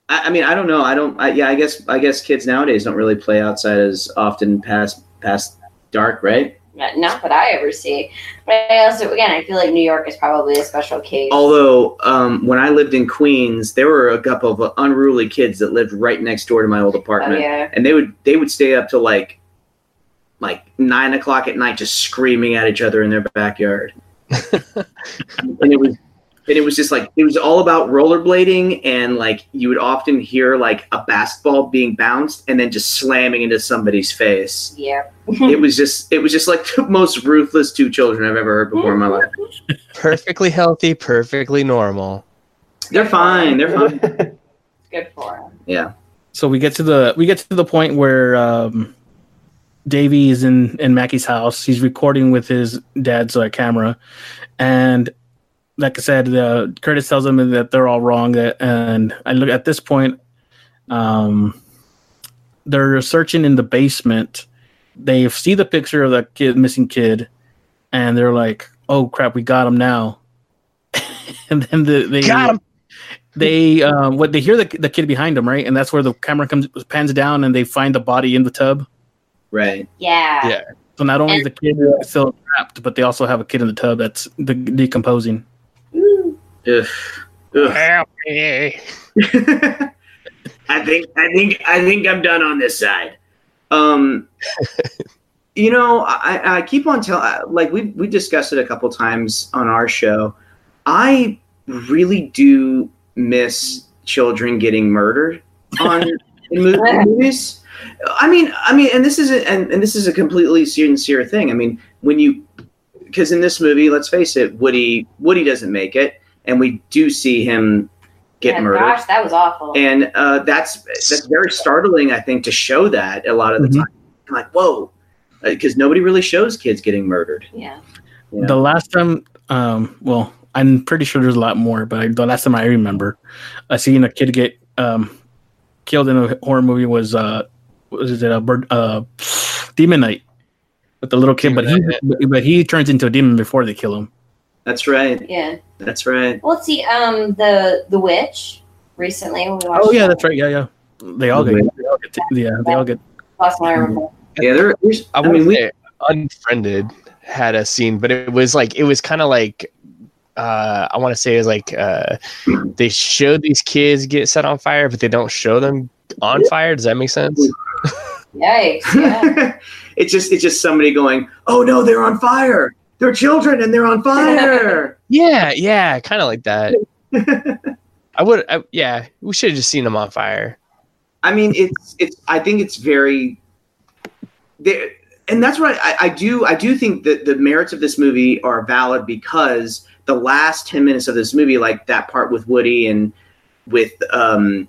I, I mean, I don't know. I don't. I, yeah, I guess. I guess kids nowadays don't really play outside as often past past dark, right? Not that I ever see. But I also, again, I feel like New York is probably a special case. Although, um, when I lived in Queens, there were a couple of unruly kids that lived right next door to my old apartment, oh, yeah. and they would they would stay up to like like nine o'clock at night, just screaming at each other in their backyard. And it was, and it was just like, it was all about rollerblading. And like, you would often hear like a basketball being bounced and then just slamming into somebody's face. Yeah. It was just, it was just like the most ruthless two children I've ever heard before in my life. Perfectly healthy, perfectly normal. They're fine. They're fine. Good for them. Yeah. So we get to the, we get to the point where, um, Davey is in, in Mackey's house. He's recording with his dad's uh, camera. And like I said, uh, Curtis tells him that they're all wrong. That, and I look at this point, um, they're searching in the basement. They see the picture of the kid, missing kid. And they're like, oh, crap, we got him now. And then the, they got him. They um, what they hear the, the kid behind them, right? And that's where the camera comes, pans down, and they find the body in the tub. Right. Yeah. Yeah. So not only and, is the kid still trapped, but they also have a kid in the tub that's de- decomposing. Ugh. Ugh. I think I think I think I'm done on this side. Um, you know, I, I keep on telling, like we we discussed it a couple times on our show. I really do miss children getting murdered on in movies. I mean, I mean, and this is a, and, and this is a completely sincere thing. I mean, when you, because in this movie, let's face it, Woody Woody doesn't make it, and we do see him get yeah, murdered. Gosh, that was awful. And uh, that's that's very startling, I think, to show that a lot of the mm-hmm. time. I'm like, whoa, because nobody really shows kids getting murdered. Yeah. You know? The last time, um, well, I'm pretty sure there's a lot more, but I, the last time I remember, I seen a kid get um, killed in a horror movie was. Uh, Was it a bird? Uh, Demon Knight with the little kid, but he but he turns into a demon before they kill him. That's right. Yeah, that's right. Well, let's see. Um, the the Witch recently. We watched oh yeah, that. that's right. Yeah, yeah. They all the get. They all get yeah, they all get. Lost my remember. Yeah, there. I, I mean, we Unfriended had a scene, but it was like it was kind of like. Uh, I want to say it was like uh, they showed these kids get set on fire, but they don't show them on fire. Does that make sense? Yikes! Yeah. It's just it's just somebody going, oh no, they're on fire. They're children and they're on fire. yeah, yeah, kind of like that. I would, I, yeah, we should have just seen them on fire. I mean, it's it's. I think it's very there, and that's what I, I do. I do think that the merits of this movie are valid because. The last ten minutes of this movie, like that part with Woody and with um,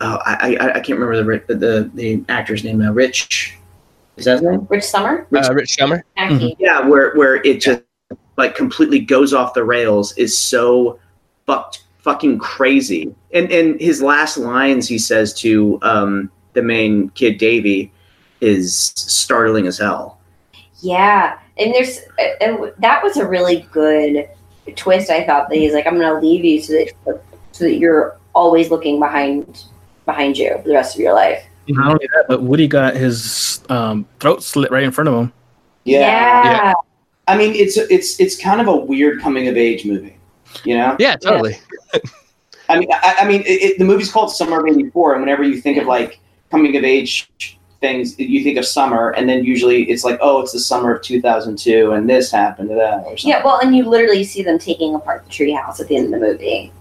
oh, I, I I can't remember the the the actor's name now. Rich, is that his name? Rich Sommer. Rich, uh, Rich Sommer. Mm-hmm. Yeah, where where it just yeah. like completely goes off the rails is so fucked fucking crazy. And and his last lines he says to um the main kid Davey is startling as hell. Yeah, and there's and that was a really good. Twist I thought that he's like I'm gonna leave you so that so that you're always looking behind behind you for the rest of your life. Not only that, but Woody got his um throat slit right in front of him. Yeah. yeah. yeah. I mean it's it's it's kind of a weird coming of age movie, you know? Yeah, totally. Yeah. I mean I, I mean it, it, the movie's called Summer of eighty-four, and whenever you think of like coming of age things, you think of summer, and then usually it's like, oh, it's the summer of two thousand two, and this happened to that. Or something. Yeah, well, and you literally see them taking apart the treehouse at the end of the movie.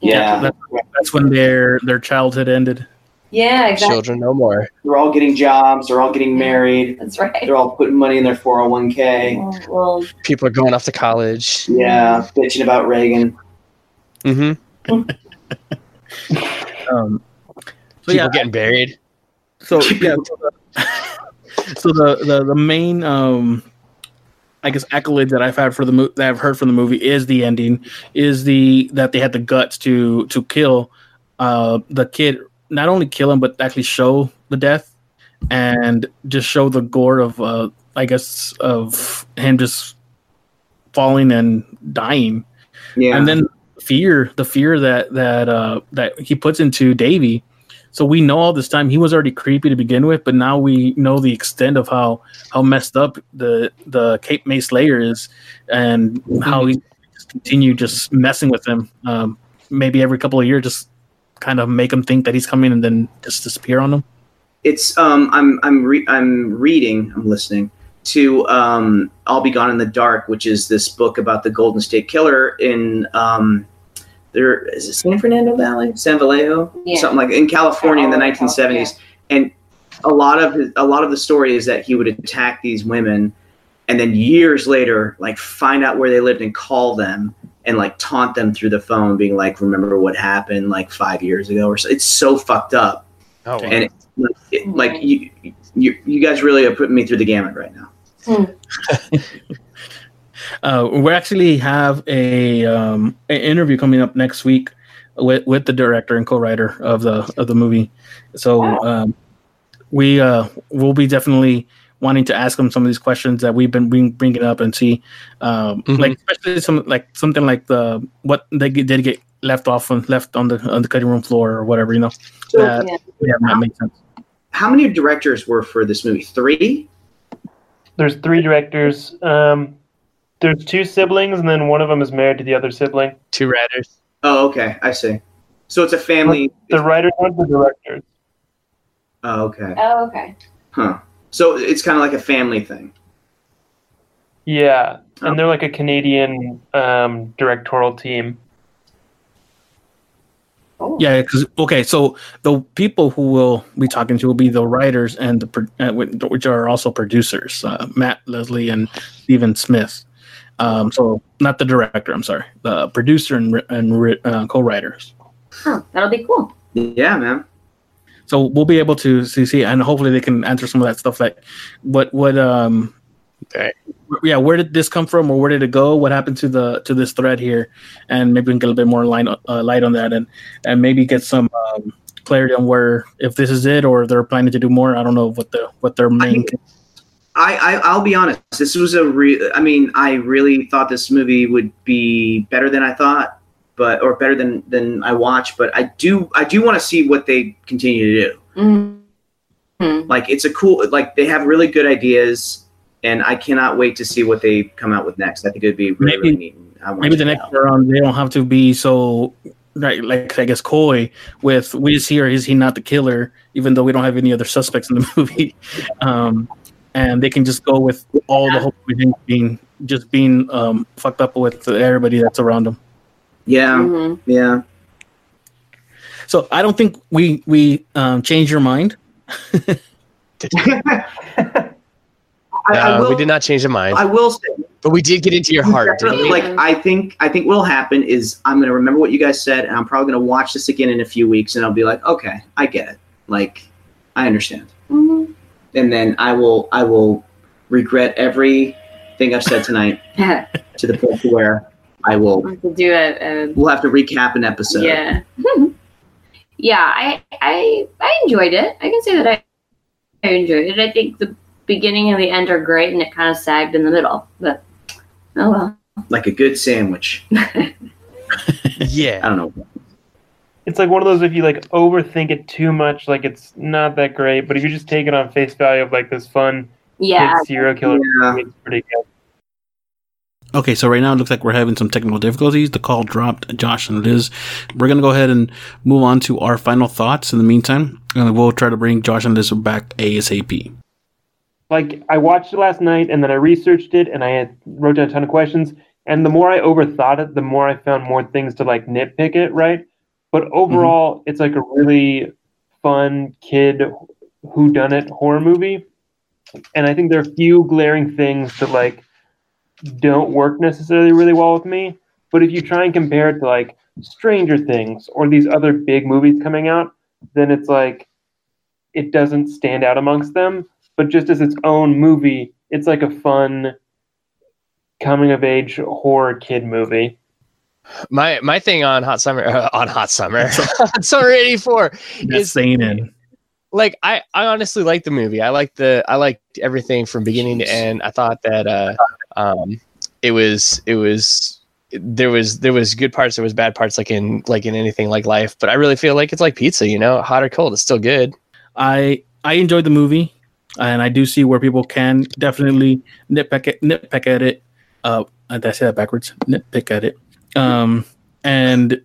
You yeah, that's, that's when their their childhood ended. Yeah, exactly. Children no more. They're all getting jobs. They're all getting married. That's right. They're all putting money in their four oh one k. Well, well, people are going off to college. Yeah, bitching about Reagan. Mm-hmm. um, so people yeah, getting buried. So yeah, so the, the, the main um, I guess accolade that I've had for the mo- that I've heard from the movie is the ending is the that they had the guts to to kill uh, the kid, not only kill him but actually show the death and just show the gore of uh, I guess of him just falling and dying, yeah, and then fear the fear that that uh, that he puts into Davey. So we know all this time he was already creepy to begin with, but now we know the extent of how, how messed up the the Cape May Slayer is, and mm-hmm. how he just continue just messing with him. Um, maybe every couple of years, just kind of make him think that he's coming, and then just disappear on him. It's um, I'm I'm re- I'm reading, I'm listening to um, I'll Be Gone in the Dark, which is this book about the Golden State Killer in um, there is it San Fernando Valley, San Vallejo, yeah. something like in California in the nineteen seventies, yeah. and a lot of his, a lot of the story is that he would attack these women, and then years later, like find out where they lived and call them and like taunt them through the phone, being like, "Remember what happened like five years ago?" Or so. It's so fucked up. Oh, wow. And it, like, it, like you, you, you guys really are putting me through the gamut right now. Mm. uh, we actually have a um, an interview coming up next week with with the director and co-writer of the of the movie. So wow. um, we uh, will be definitely wanting to ask him some of these questions that we've been bring, bringing up and see, um, mm-hmm. like especially some like something like the what they did get left off on left on the on the cutting room floor or whatever, you know. So, uh, yeah, yeah that makes sense. How many directors were for this movie? Three? There's three directors. Um, there's two siblings, and then one of them is married to the other sibling. Two writers. Oh, okay. I see. So it's a family. The writers and the directors. Oh, okay. Oh, okay. Huh. So it's kind of like a family thing. Yeah, oh. and they're like a Canadian um, directorial team. Oh. Yeah, because okay, so the people who will be talking to will be the writers and the uh, which are also producers, uh, Matt Leslie and Stephen Smith. Um, so not the director, I'm sorry, the producer and and uh, co-writers. Huh, that'll be cool. Yeah, man. So we'll be able to see, see, and hopefully they can answer some of that stuff. Like, what, what, um, okay. yeah, where did this come from, or where did it go? What happened to the to this thread here? And maybe we can get a bit more line, uh, light on that, and and maybe get some um, clarity on where if this is it, or they're planning to do more. I don't know what the what their main. I, I I'll be honest. This was a re- I mean, I really thought this movie would be better than I thought. But or better than, than I watch, but I do I do want to see what they continue to do. Mm-hmm. Like it's a cool like they have really good ideas, and I cannot wait to see what they come out with next. I think it'd be really, maybe, really neat. I maybe the next round they don't have to be so right, like I guess coy with is he or is he not the killer? Even though we don't have any other suspects in the movie, um, and they can just go with all yeah. the whole thing being just being um, fucked up with everybody that's around them. Yeah, mm-hmm. yeah. So I don't think we we um, changed your mind. I, no, I will, we did not change your mind. I will say, but we did get into your heart. Didn't we? Like I think I think what'll happen is I'm going to remember what you guys said, and I'm probably going to watch this again in a few weeks, and I'll be like, okay, I get it. Like I understand, mm-hmm. and then I will I will regret everything I've said tonight to the point where. I will we'll have to do it. And we'll have to recap an episode. Yeah, yeah. I, I I enjoyed it. I can say that I I enjoyed it. I think the beginning and the end are great, and it kind of sagged in the middle. But oh well. Like a good sandwich. yeah. I don't know. It's like one of those if you like overthink it too much, like it's not that great. But if you just take it on face value of like this fun, yeah, kid serial killer, yeah. it's pretty good. Okay, so right now it looks like we're having some technical difficulties. The call dropped Josh and Liz. We're going to go ahead and move on to our final thoughts in the meantime, and we'll try to bring Josh and Liz back ASAP. Like, I watched it last night, and then I researched it, and I had wrote down a ton of questions, and the more I overthought it, the more I found more things to, like, nitpick it, right? But overall, mm-hmm. it's like a really fun kid whodunit horror movie, and I think there are a few glaring things that, like, don't work necessarily really well with me, but if you try and compare it to like Stranger Things or these other big movies coming out, then it's like it doesn't stand out amongst them, but just as its own movie, it's like a fun coming of age horror kid movie. My my thing on Hot Summer uh, on Hot Summer on Summer eighty-four is saying like I, I honestly like the movie. I like the I liked everything from beginning to end. I thought that uh, um, it was it was there was there was good parts, there was bad parts, like in like in anything like life. But I really feel like it's like pizza, you know, hot or cold, it's still good. I I enjoyed the movie, and I do see where people can definitely nitpick at, nitpick at it. Uh, did I say that backwards? Nitpick at it. Um, and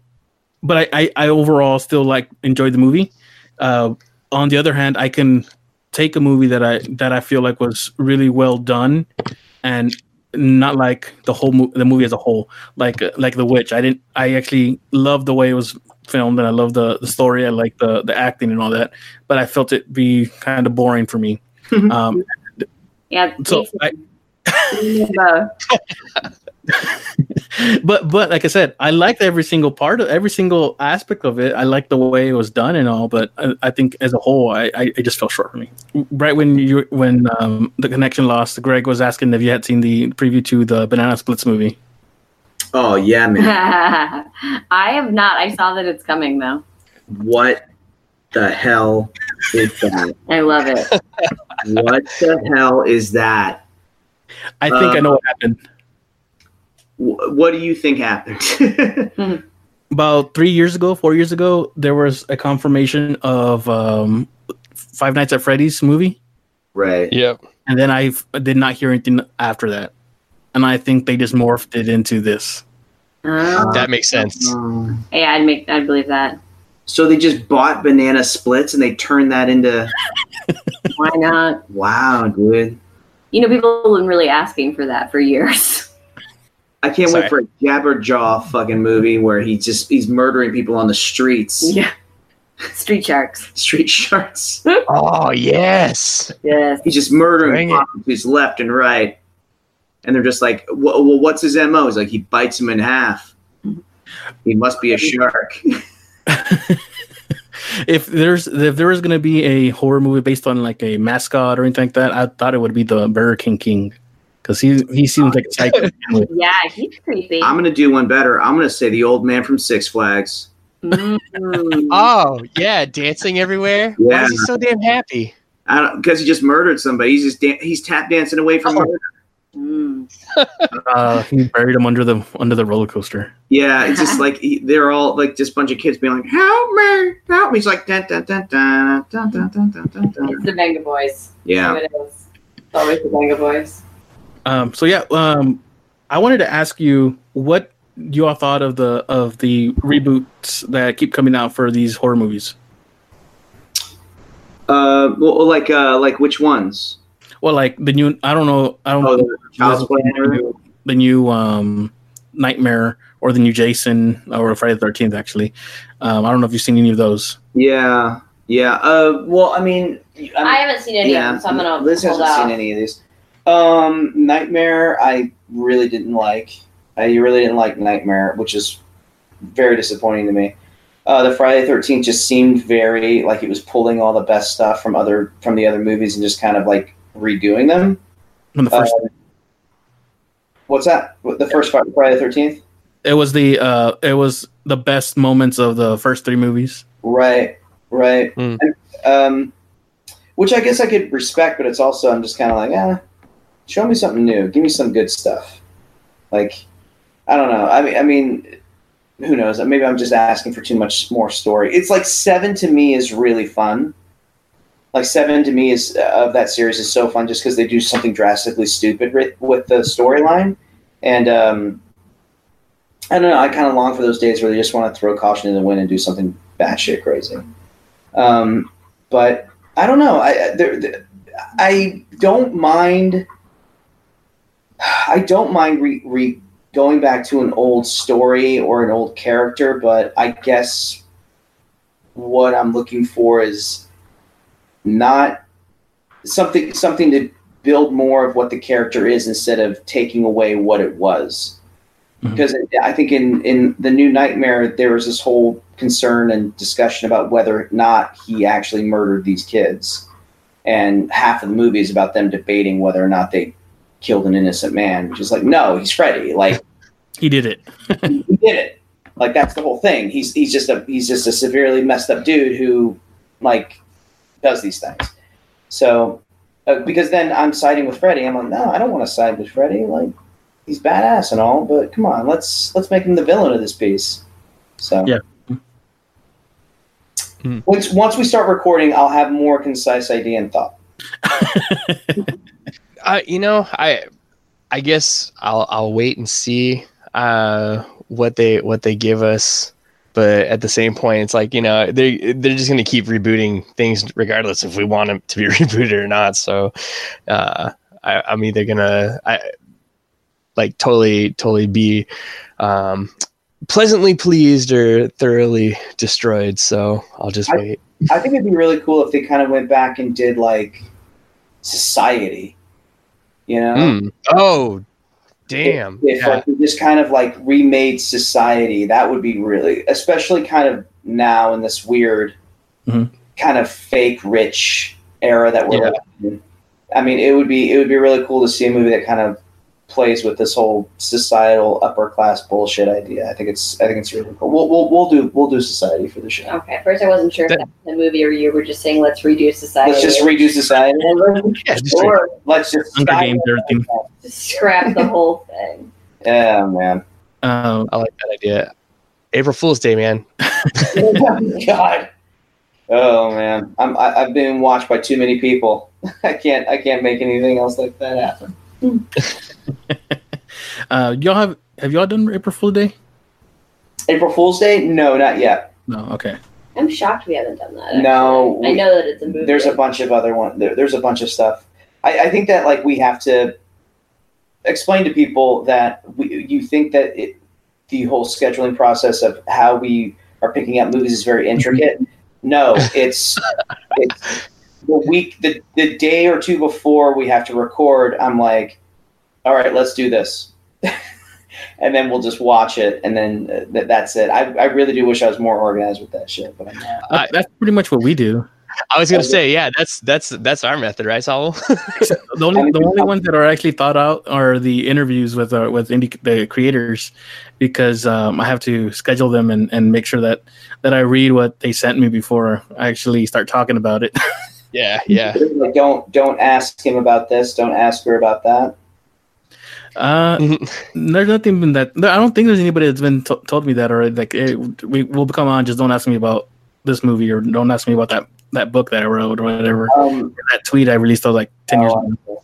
but I, I, I overall still like enjoyed the movie. Uh, on the other hand, I can take a movie that I that I feel like was really well done, and not like the whole mo- the movie as a whole, like like The Witch. I didn't. I actually loved the way it was filmed, and I loved the, the story. I liked the the acting and all that, but I felt it be kind of boring for me. Um, yeah. So I, but but like I said, I liked every single part of every single aspect of it. I liked the way it was done and all, but I, I think as a whole, I, I it just fell short for me. Right when you when um, the connection lost, Greg was asking if you had seen the preview to the Banana Splits movie. Oh yeah, man! I have not. I saw that it's coming though. What the hell is that? I love it. What the hell is that? I think um, I know what happened. W- what do you think happened? About three years ago, four years ago, there was a confirmation of um, Five Nights at Freddy's movie. Right. Yep. And then I did not hear anything after that. And I think they just morphed it into this. Uh, that makes sense. Uh, yeah, I'd make, I'd believe that. So they just bought Banana Splits and they turned that into... Why not? Wow, dude. You know, people have been really asking for that for years. I can't Sorry. wait for a Jabberjaw fucking movie where he just he's murdering people on the streets. Yeah. Street Sharks. Street Sharks. Oh, yes. Yes. He's just murdering prostitutes left and right. And they're just like, well, what's his M O? He's like, he bites him in half. He must be a shark. If there's if there was gonna be a horror movie based on like a mascot or anything like that, I thought it would be the Burger King King, because he he seems like a psycho. Yeah, he's creepy. I'm gonna do one better. I'm gonna say the old man from Six Flags. Mm. Oh yeah, dancing everywhere. Yeah. Why is he so damn happy? I don't because he just murdered somebody. He's just dan- he's tap dancing away from oh. murder. Mm. uh, he buried him under the under the roller coaster. Yeah, it's just like he, they're all like just a bunch of kids being like, "Help me, help me!" He's like, "Dun dun dun dun dun dun dun dun dun." It's the manga boys. Yeah, it is. It's always the manga boys. Um. So yeah. Um. I wanted to ask you what you all thought of the of the reboots that keep coming out for these horror movies. Uh. Well, like uh, like which ones? Well, like the new, I don't know, I don't oh, know the, the new um, Nightmare or the new Jason or Friday the thirteenth. Actually, um, I don't know if you've seen any of those. Yeah, yeah. Uh, well, I mean, I'm, I haven't seen any yeah, of them, so I'm gonna Liz hold hasn't out. seen any of these. Um, Nightmare, I really didn't like. I really didn't like Nightmare, which is very disappointing to me. Uh, the Friday the thirteenth just seemed very like it was pulling all the best stuff from other from the other movies and just kind of like redoing them. When the first uh, what's that? The first Friday the thirteenth? It was the uh, it was the best moments of the first three movies. Right, right. Mm. And, um, which I guess I could respect, but it's also I'm just kind of like, eh, show me something new. Give me some good stuff. Like, I don't know. I mean, I mean, who knows? Maybe I'm just asking for too much more story. It's like Seven to me is really fun. Like Seven to me is uh, of that series is so fun just because they do something drastically stupid ri- with the storyline, and um, I don't know. I kind of long for those days where they just want to throw caution to the wind and do something batshit crazy. Um, but I don't know. I there, there, I don't mind. I don't mind re, re going back to an old story or an old character, but I guess what I'm looking for is not something something to build more of what the character is instead of taking away what it was. Mm-hmm. Because I think in, in the new Nightmare, there was this whole concern and discussion about whether or not he actually murdered these kids. And half of the movie is about them debating whether or not they killed an innocent man, which is like, no, he's Freddy. Like he did it. he, he did it. Like that's the whole thing. He's he's just a he's just a severely messed up dude who like does these things. So, uh, because then I'm siding with Freddy. I'm like, no, I don't want to side with Freddy. Like, he's badass and all, but come on, let's let's make him the villain of this piece. So, yeah. Mm. Once once we start recording, I'll have more concise idea and thought. uh, you know, I I guess I'll I'll wait and see uh, what they what they give us. But at the same point, it's like, you know, they, they're just going to keep rebooting things regardless if we want them to be rebooted or not. So uh, I, I'm either going to I like totally, totally be um, pleasantly pleased or thoroughly destroyed. So I'll just I, wait. I think it'd be really cool if they kind of went back and did like Society, you know? Mm. Oh, damn. If, if yeah. like, we just kind of like remade Society, that would be really, especially kind of now in this weird mm-hmm. kind of fake rich era that we're yeah. in. I mean, it would be, it would be really cool to see a movie that kind of plays with this whole societal upper class bullshit idea. I think it's, I think it's really cool. We'll, we'll, we'll do, we'll do Society for the show. Okay. At first I wasn't sure that, if that was the movie or you were just saying, let's redo Society. Let's just redo Society. yeah, just or redo. Let's just games, everything. Just scrap the whole thing. Yeah, man. Um, I like that idea. April Fool's Day, man. God. Oh man. I'm, I, I've been watched by too many people. I can't, I can't make anything else like that happen. uh, y'all have have y'all done April Fool's Day? April Fool's Day? No, not yet. No, okay. I'm shocked we haven't done that. Actually. No, I know that it's a movie. There's a bunch of other one. There, there's a bunch of stuff. I, I think that like we have to explain to people that we, you think that it, the whole scheduling process of how we are picking out movies is very intricate. No, it's. it's The week, the, the day or two before we have to record, I'm like, all right, let's do this. And then we'll just watch it. And then uh, th- that's it. I, I really do wish I was more organized with that shit. But I'm not. Uh, that's pretty much what we do. I was going to say, yeah, that's that's that's our method, right, Saul? the only, I mean, the only ones that are actually thought out are the interviews with uh, with indie, the creators, because um, I have to schedule them and, and make sure that, that I read what they sent me before I actually start talking about it. Yeah, yeah. Like, don't don't ask him about this. Don't ask her about that. Uh, there's nothing been that. I don't think there's anybody that's been t- told me that already. Like, hey, we will come on. Just don't ask me about this movie, or don't ask me about that, that book that I wrote, or whatever. Um, that tweet I released I was like ten uh, years ago.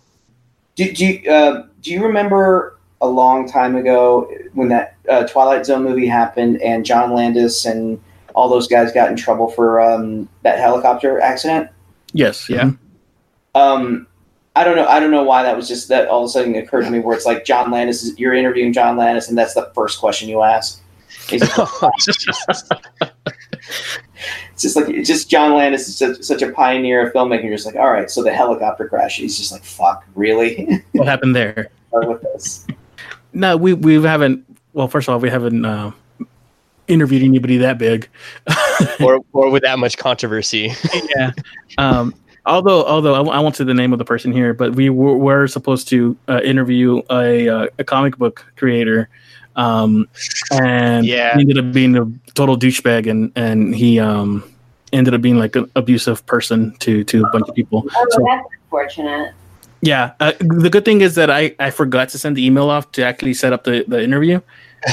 Do do you, uh, do you remember a long time ago when that uh, Twilight Zone movie happened and John Landis and all those guys got in trouble for um, that helicopter accident? Yes. Yeah. Um, I don't know. I don't know why that was just that all of a sudden occurred to me where it's like John Landis is, you're interviewing John Landis and that's the first question you ask. It's just, it's just like, it's just John Landis is such, such a pioneer of filmmaking. You're just like, all right, so the helicopter crash. He's just like, fuck, really? What happened there? With this. No, we, we haven't, well, first of all, we haven't, uh, interviewed anybody that big or or with that much controversy. yeah um although although I, w- I won't say the name of the person here, but we w- were supposed to uh, interview a uh, a comic book creator, um and yeah. he ended up being a total douchebag, and and he um ended up being like an abusive person to to a bunch of people. Oh, so, that's unfortunate. Yeah, uh, the good thing is that I, I forgot to send the email off to actually set up the, the interview.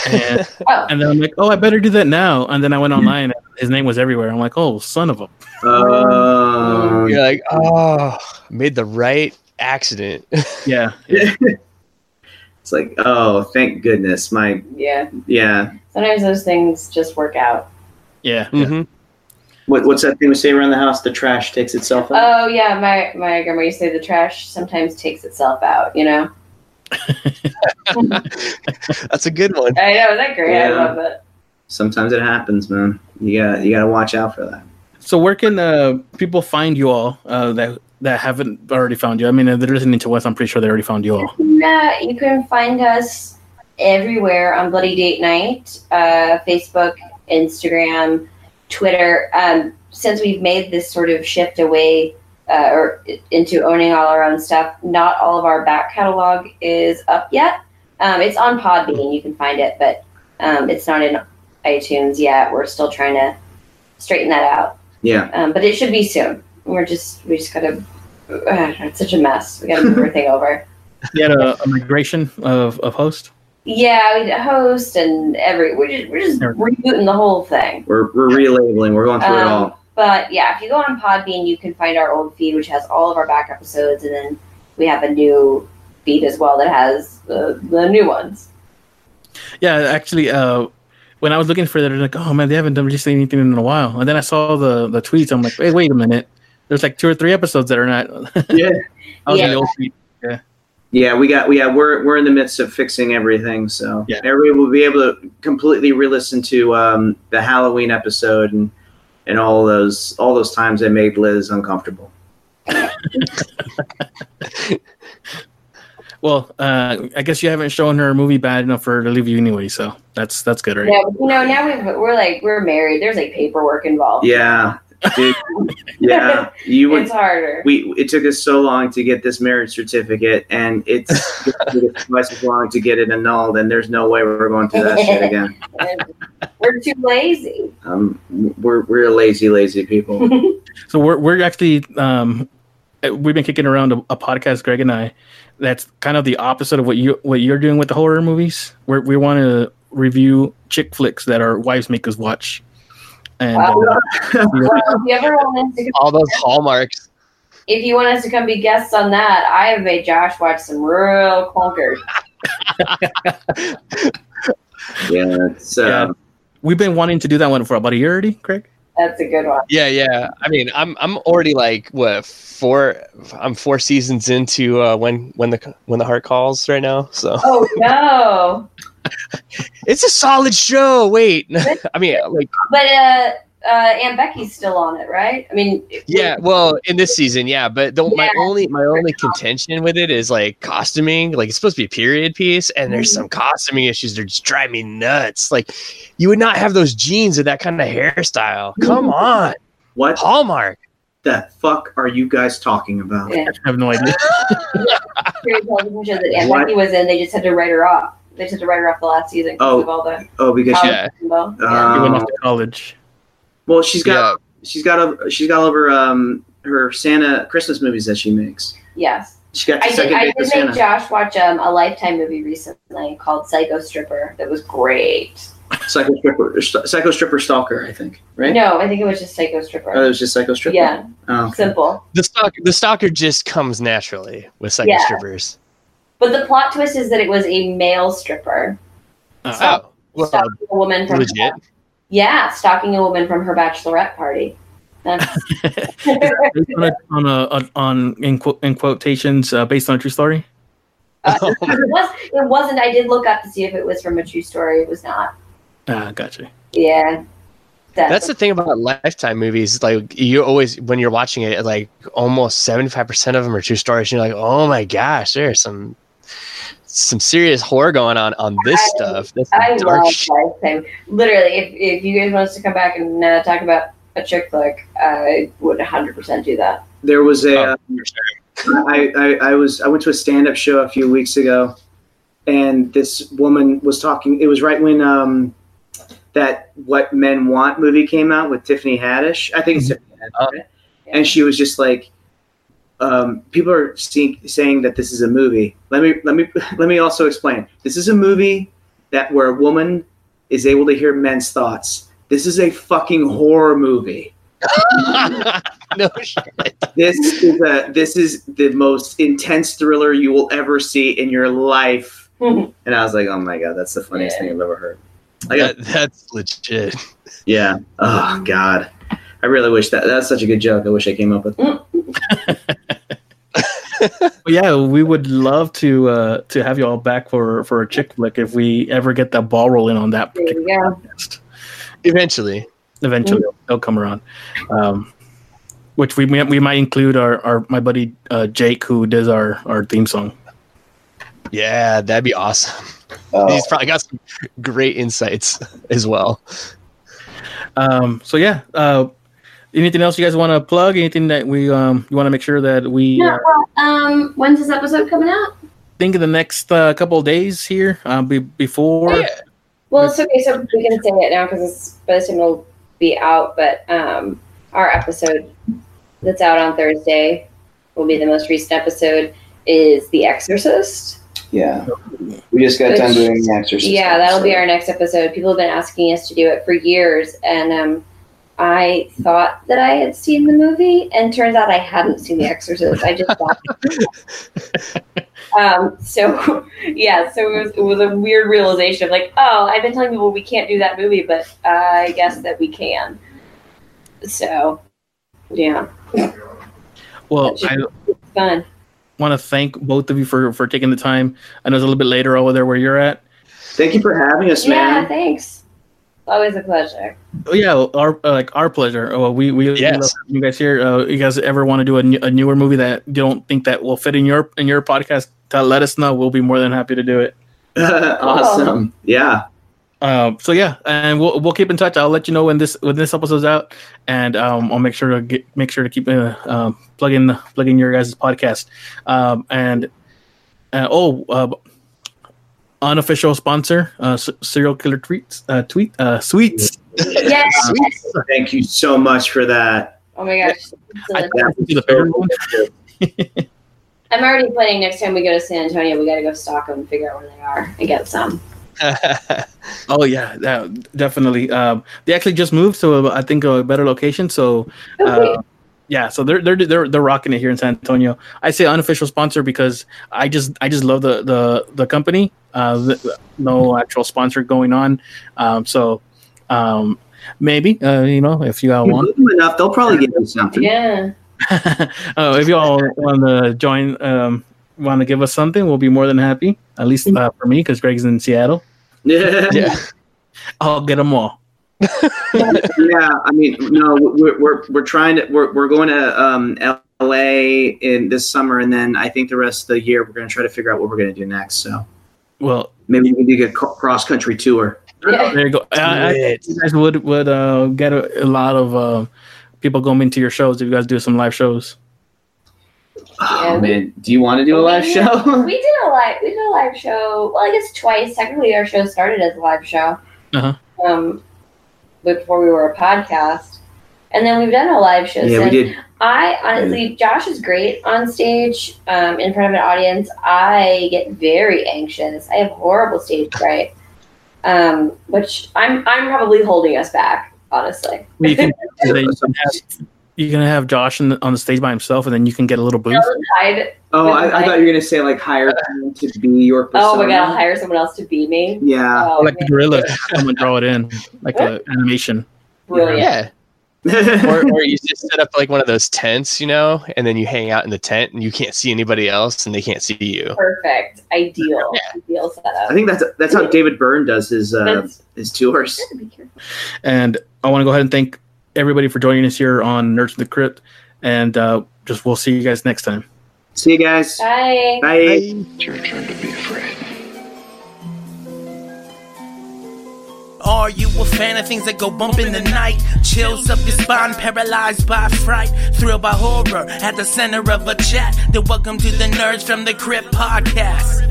And, oh. and then I'm like, oh, I better do that now. And then I went online and his name was everywhere. I'm like, oh, son of a. Uh, You're like, oh, made the right accident. Yeah. yeah. It's like, oh, thank goodness. My. Yeah. Yeah. Sometimes those things just work out. Yeah. Mm-hmm. Yeah. What, what's that thing we say around the house? The trash takes itself out? Oh, yeah. My my grandma used to say the trash sometimes takes itself out, you know? That's a good one. I know. Is that great? Yeah. I love it. Sometimes it happens, man. You got you got to watch out for that. So where can uh, people find you all uh, that, that haven't already found you? I mean, if they're listening to us, I'm pretty sure they already found you all. Yeah, you can find us everywhere on Bloody Date Night, uh, Facebook, Instagram, Twitter. Um, since we've made this sort of shift away uh, or into owning all our own stuff, not all of our back catalog is up yet. Um, it's on Podbean, you can find it, but um, it's not in iTunes yet. We're still trying to straighten that out. Yeah. Um, but it should be soon. We're just we just gotta. Uh, it's such a mess. We gotta move everything over. You had a, a migration of of host. Yeah, we host and every we're just we're just rebooting the whole thing. We're we're relabeling. We're going through um, it all. But yeah, if you go on Podbean, you can find our old feed, which has all of our back episodes, and then we have a new feed as well that has the, the new ones. Yeah, actually, uh, when I was looking for that, they're like, oh man, they haven't done released anything in a while. And then I saw the, the tweets. I'm like, wait, wait a minute. There's like two or three episodes that are not. Yeah. I was yeah. The old tweet. Yeah. Yeah, we got we yeah, we're we're in the midst of fixing everything, so yeah. Everybody will be able to completely re-listen to um, the Halloween episode and and all those all those times I made Liz uncomfortable. Well, uh, I guess you haven't shown her a movie bad enough for her to leave you anyway, so that's that's good, right? Yeah, you know, now we've, we're like we're married. There's like paperwork involved. Yeah. Dude, yeah, you would, it's harder. We it took us so long to get this marriage certificate, and it's twice as long to get it annulled. And there's no way we're going through that shit again. We're too lazy. Um, we're we're lazy, lazy people. So we're we're actually um, we've been kicking around a, a podcast, Greg and I. That's kind of the opposite of what you what you're doing with the horror movies. We're, we want to review chick flicks that our wives make us watch. And, uh, well, if you ever want us to all those hallmarks. If you want us to come be guests on that, I have made Josh watch some real clunkers. Yeah, so yeah. We've been wanting to do that one for about a year already, Craig. That's a good one. Yeah, yeah. I mean, I'm I'm already like what four? I'm four seasons into uh, when when the when the heart calls right now. So. Oh no. It's a solid show. Wait, I mean, like, but uh, uh, Aunt Becky's still on it, right? I mean, yeah. Well, in this season, yeah. But the, yeah. my only my only contention with it is like costuming. Like, it's supposed to be a period piece, and there's some costuming issues that just drive me nuts. Like, you would not have those jeans and that kind of hairstyle. Come on, what Hallmark? The fuck are you guys talking about? Yeah. I have no idea. Period television show that Aunt what? Becky was in, they just had to write her off. They just had to write her off the last season because oh, of all the oh because she yeah. um, went off to college. Well, she's got yeah. she's got a, she's got all of her um her Santa Christmas movies that she makes. Yes, she got. I did, I did make Santa. Josh watch um a Lifetime movie recently called Psycho Stripper. That was great. Psycho Stripper, Psycho Stripper Stalker, I think, right? No, I think it was just Psycho Stripper. Oh, it was just Psycho Stripper. Yeah, oh, okay. Simple. The stalker, the stalker just comes naturally with Psycho yeah. Strippers. But the plot twist is that it was a male stripper. Oh, stalking, oh. Well, stalking a woman from legit? Her, yeah, stalking a woman from her bachelorette party. That's on a, on, on in, qu- in quotations uh, based on a true story. Uh, oh. it, was, it wasn't. I did look up to see if it was from a true story. It was not. Ah, uh, gotcha. Yeah. Definitely. That's the thing about Lifetime movies. Like, you always, when you're watching it, like almost seventy-five percent of them are true stories. And you're like, oh my gosh, there's some some serious horror going on on this I, stuff. That's I dark love shit. Lifetime. Literally, if, if you guys want us to come back and uh, talk about a chick flick, I would one hundred percent do that. There was a, oh, uh, I, I, I was, I went to a stand-up show a few weeks ago, and this woman was talking. It was right when um, that What Men Want movie came out with Tiffany Haddish. I think it's Tiffany Haddish, right? Yeah. And she was just like, Um, people are see- saying that this is a movie. Let me let me let me also explain. This is a movie that where a woman is able to hear men's thoughts. This is a fucking horror movie. No shit. This is a, this is the most intense thriller you will ever see in your life. Mm-hmm. And I was like, oh my god, that's the funniest yeah. thing I've ever heard. I got, that, that's legit. Yeah. Oh god. I really wish that that's such a good joke. I wish I came up with that. Well, yeah, we would love to uh, to have you all back for, for a chick flick if we ever get that ball rolling on that particular yeah. podcast. Eventually, eventually mm-hmm. they'll come around. Um, which we may, we might include our, our my buddy uh, Jake, who does our, our theme song. Yeah, that'd be awesome. Oh. He's probably got some great insights as well. Um, so yeah. Uh, Anything else you guys want to plug? Anything that we um you want to make sure that we? Yeah. Well, um, when's this episode coming out? I think in the next uh, couple of days here. Um, be, before. Yeah. Well, it's okay. So we can say it now because it's by the time it'll be out. But um, our episode that's out on Thursday will be the most recent episode. Is The Exorcist? Yeah, we just got Which, done doing The Exorcist. Yeah, that'll so. be our next episode. People have been asking us to do it for years, and um. I thought that I had seen the movie, and turns out I hadn't seen The Exorcist. I just thought. um, so, yeah, so it was, it was a weird realization of like, oh, I've been telling people we can't do that movie, but uh, I guess that we can. So, yeah. Well, I fun. want to thank both of you for, for taking the time. I know it's a little bit later over there where you're at. Thank you for having us, yeah, man. Yeah, thanks. Always a pleasure. Oh, yeah, our uh, like our pleasure. Oh, we we yes. love you guys here. Uh, you guys ever want to do a, new, a newer movie that you don't think that will fit in your in your podcast? To let us know. We'll be more than happy to do it. Awesome. Yeah. Um. So yeah, and we'll we'll keep in touch. I'll let you know when this when this episode's out, and um, I'll make sure to get, make sure to keep uh, um plugging the plugging your guys' podcast. Um and uh, oh. Uh, Unofficial sponsor, uh, C- Serial Killer Tweets, uh, tweet, uh, Sweets. Yes. Sweets. Thank you so much for that. Oh my gosh. I, I, I'm already planning next time we go to San Antonio, we got to go stalk them and figure out where they are and get some. Oh, yeah, uh, definitely. Um, they actually just moved to, a, I think, a better location. So, okay. uh, Yeah, so they're they're they're they're rocking it here in San Antonio. I say unofficial sponsor because I just I just love the the the company. Uh, the, no actual sponsor going on. Um, so um, maybe uh, you know if you all you want enough, they'll probably give you something. Yeah. uh, if you all want to join, um, want to give us something, we'll be more than happy. At least uh, for me, because Greg's in Seattle. Yeah. Yeah. I'll get them all. Yeah, I mean, no, we're we're we're trying to we're we're going to um, L A in this summer, and then I think the rest of the year we're going to try to figure out what we're going to do next. So, well, maybe we can do a cross country tour. Yeah. There you go. I, I think you guys would would uh, get a, a lot of uh, people going into your shows if you guys do some live shows. Oh yeah, man, do you want to do a live we did, show? We did a live we did a live show. Well, I guess twice. Technically, our show started as a live show. Uh huh. Um. Before we were a podcast, and then we've done a live show. Yeah, we did. I honestly, Josh is great on stage, um, in front of an audience. I get very anxious. I have horrible stage fright, um, which I'm I'm probably holding us back, honestly. You can, you can have, you can have Josh in the, on the stage by himself, and then you can get a little booth. Oh, I, I thought you were gonna say like hire someone to be your persona. Oh my god, I'll hire someone else to be me. Yeah, oh, like man. A gorilla. Someone draw it in, like an animation. Brilliant. Yeah, or, or you just set up like one of those tents, you know, and then you hang out in the tent, and you can't see anybody else, and they can't see you. Perfect, ideal, yeah. Ideal setup. I think that's that's how David Byrne does his uh, his tours. And I want to go ahead and thank everybody for joining us here on Nerds from the Crypt, and uh, just we'll see you guys next time. See you guys. Bye. Bye. It's your turn to be afraid. Are you a fan of things that go bump in the night? Chills up your spine, paralyzed by fright, thrilled by horror, at the center of a chat. Then welcome to the Nerds from the Crypt podcast.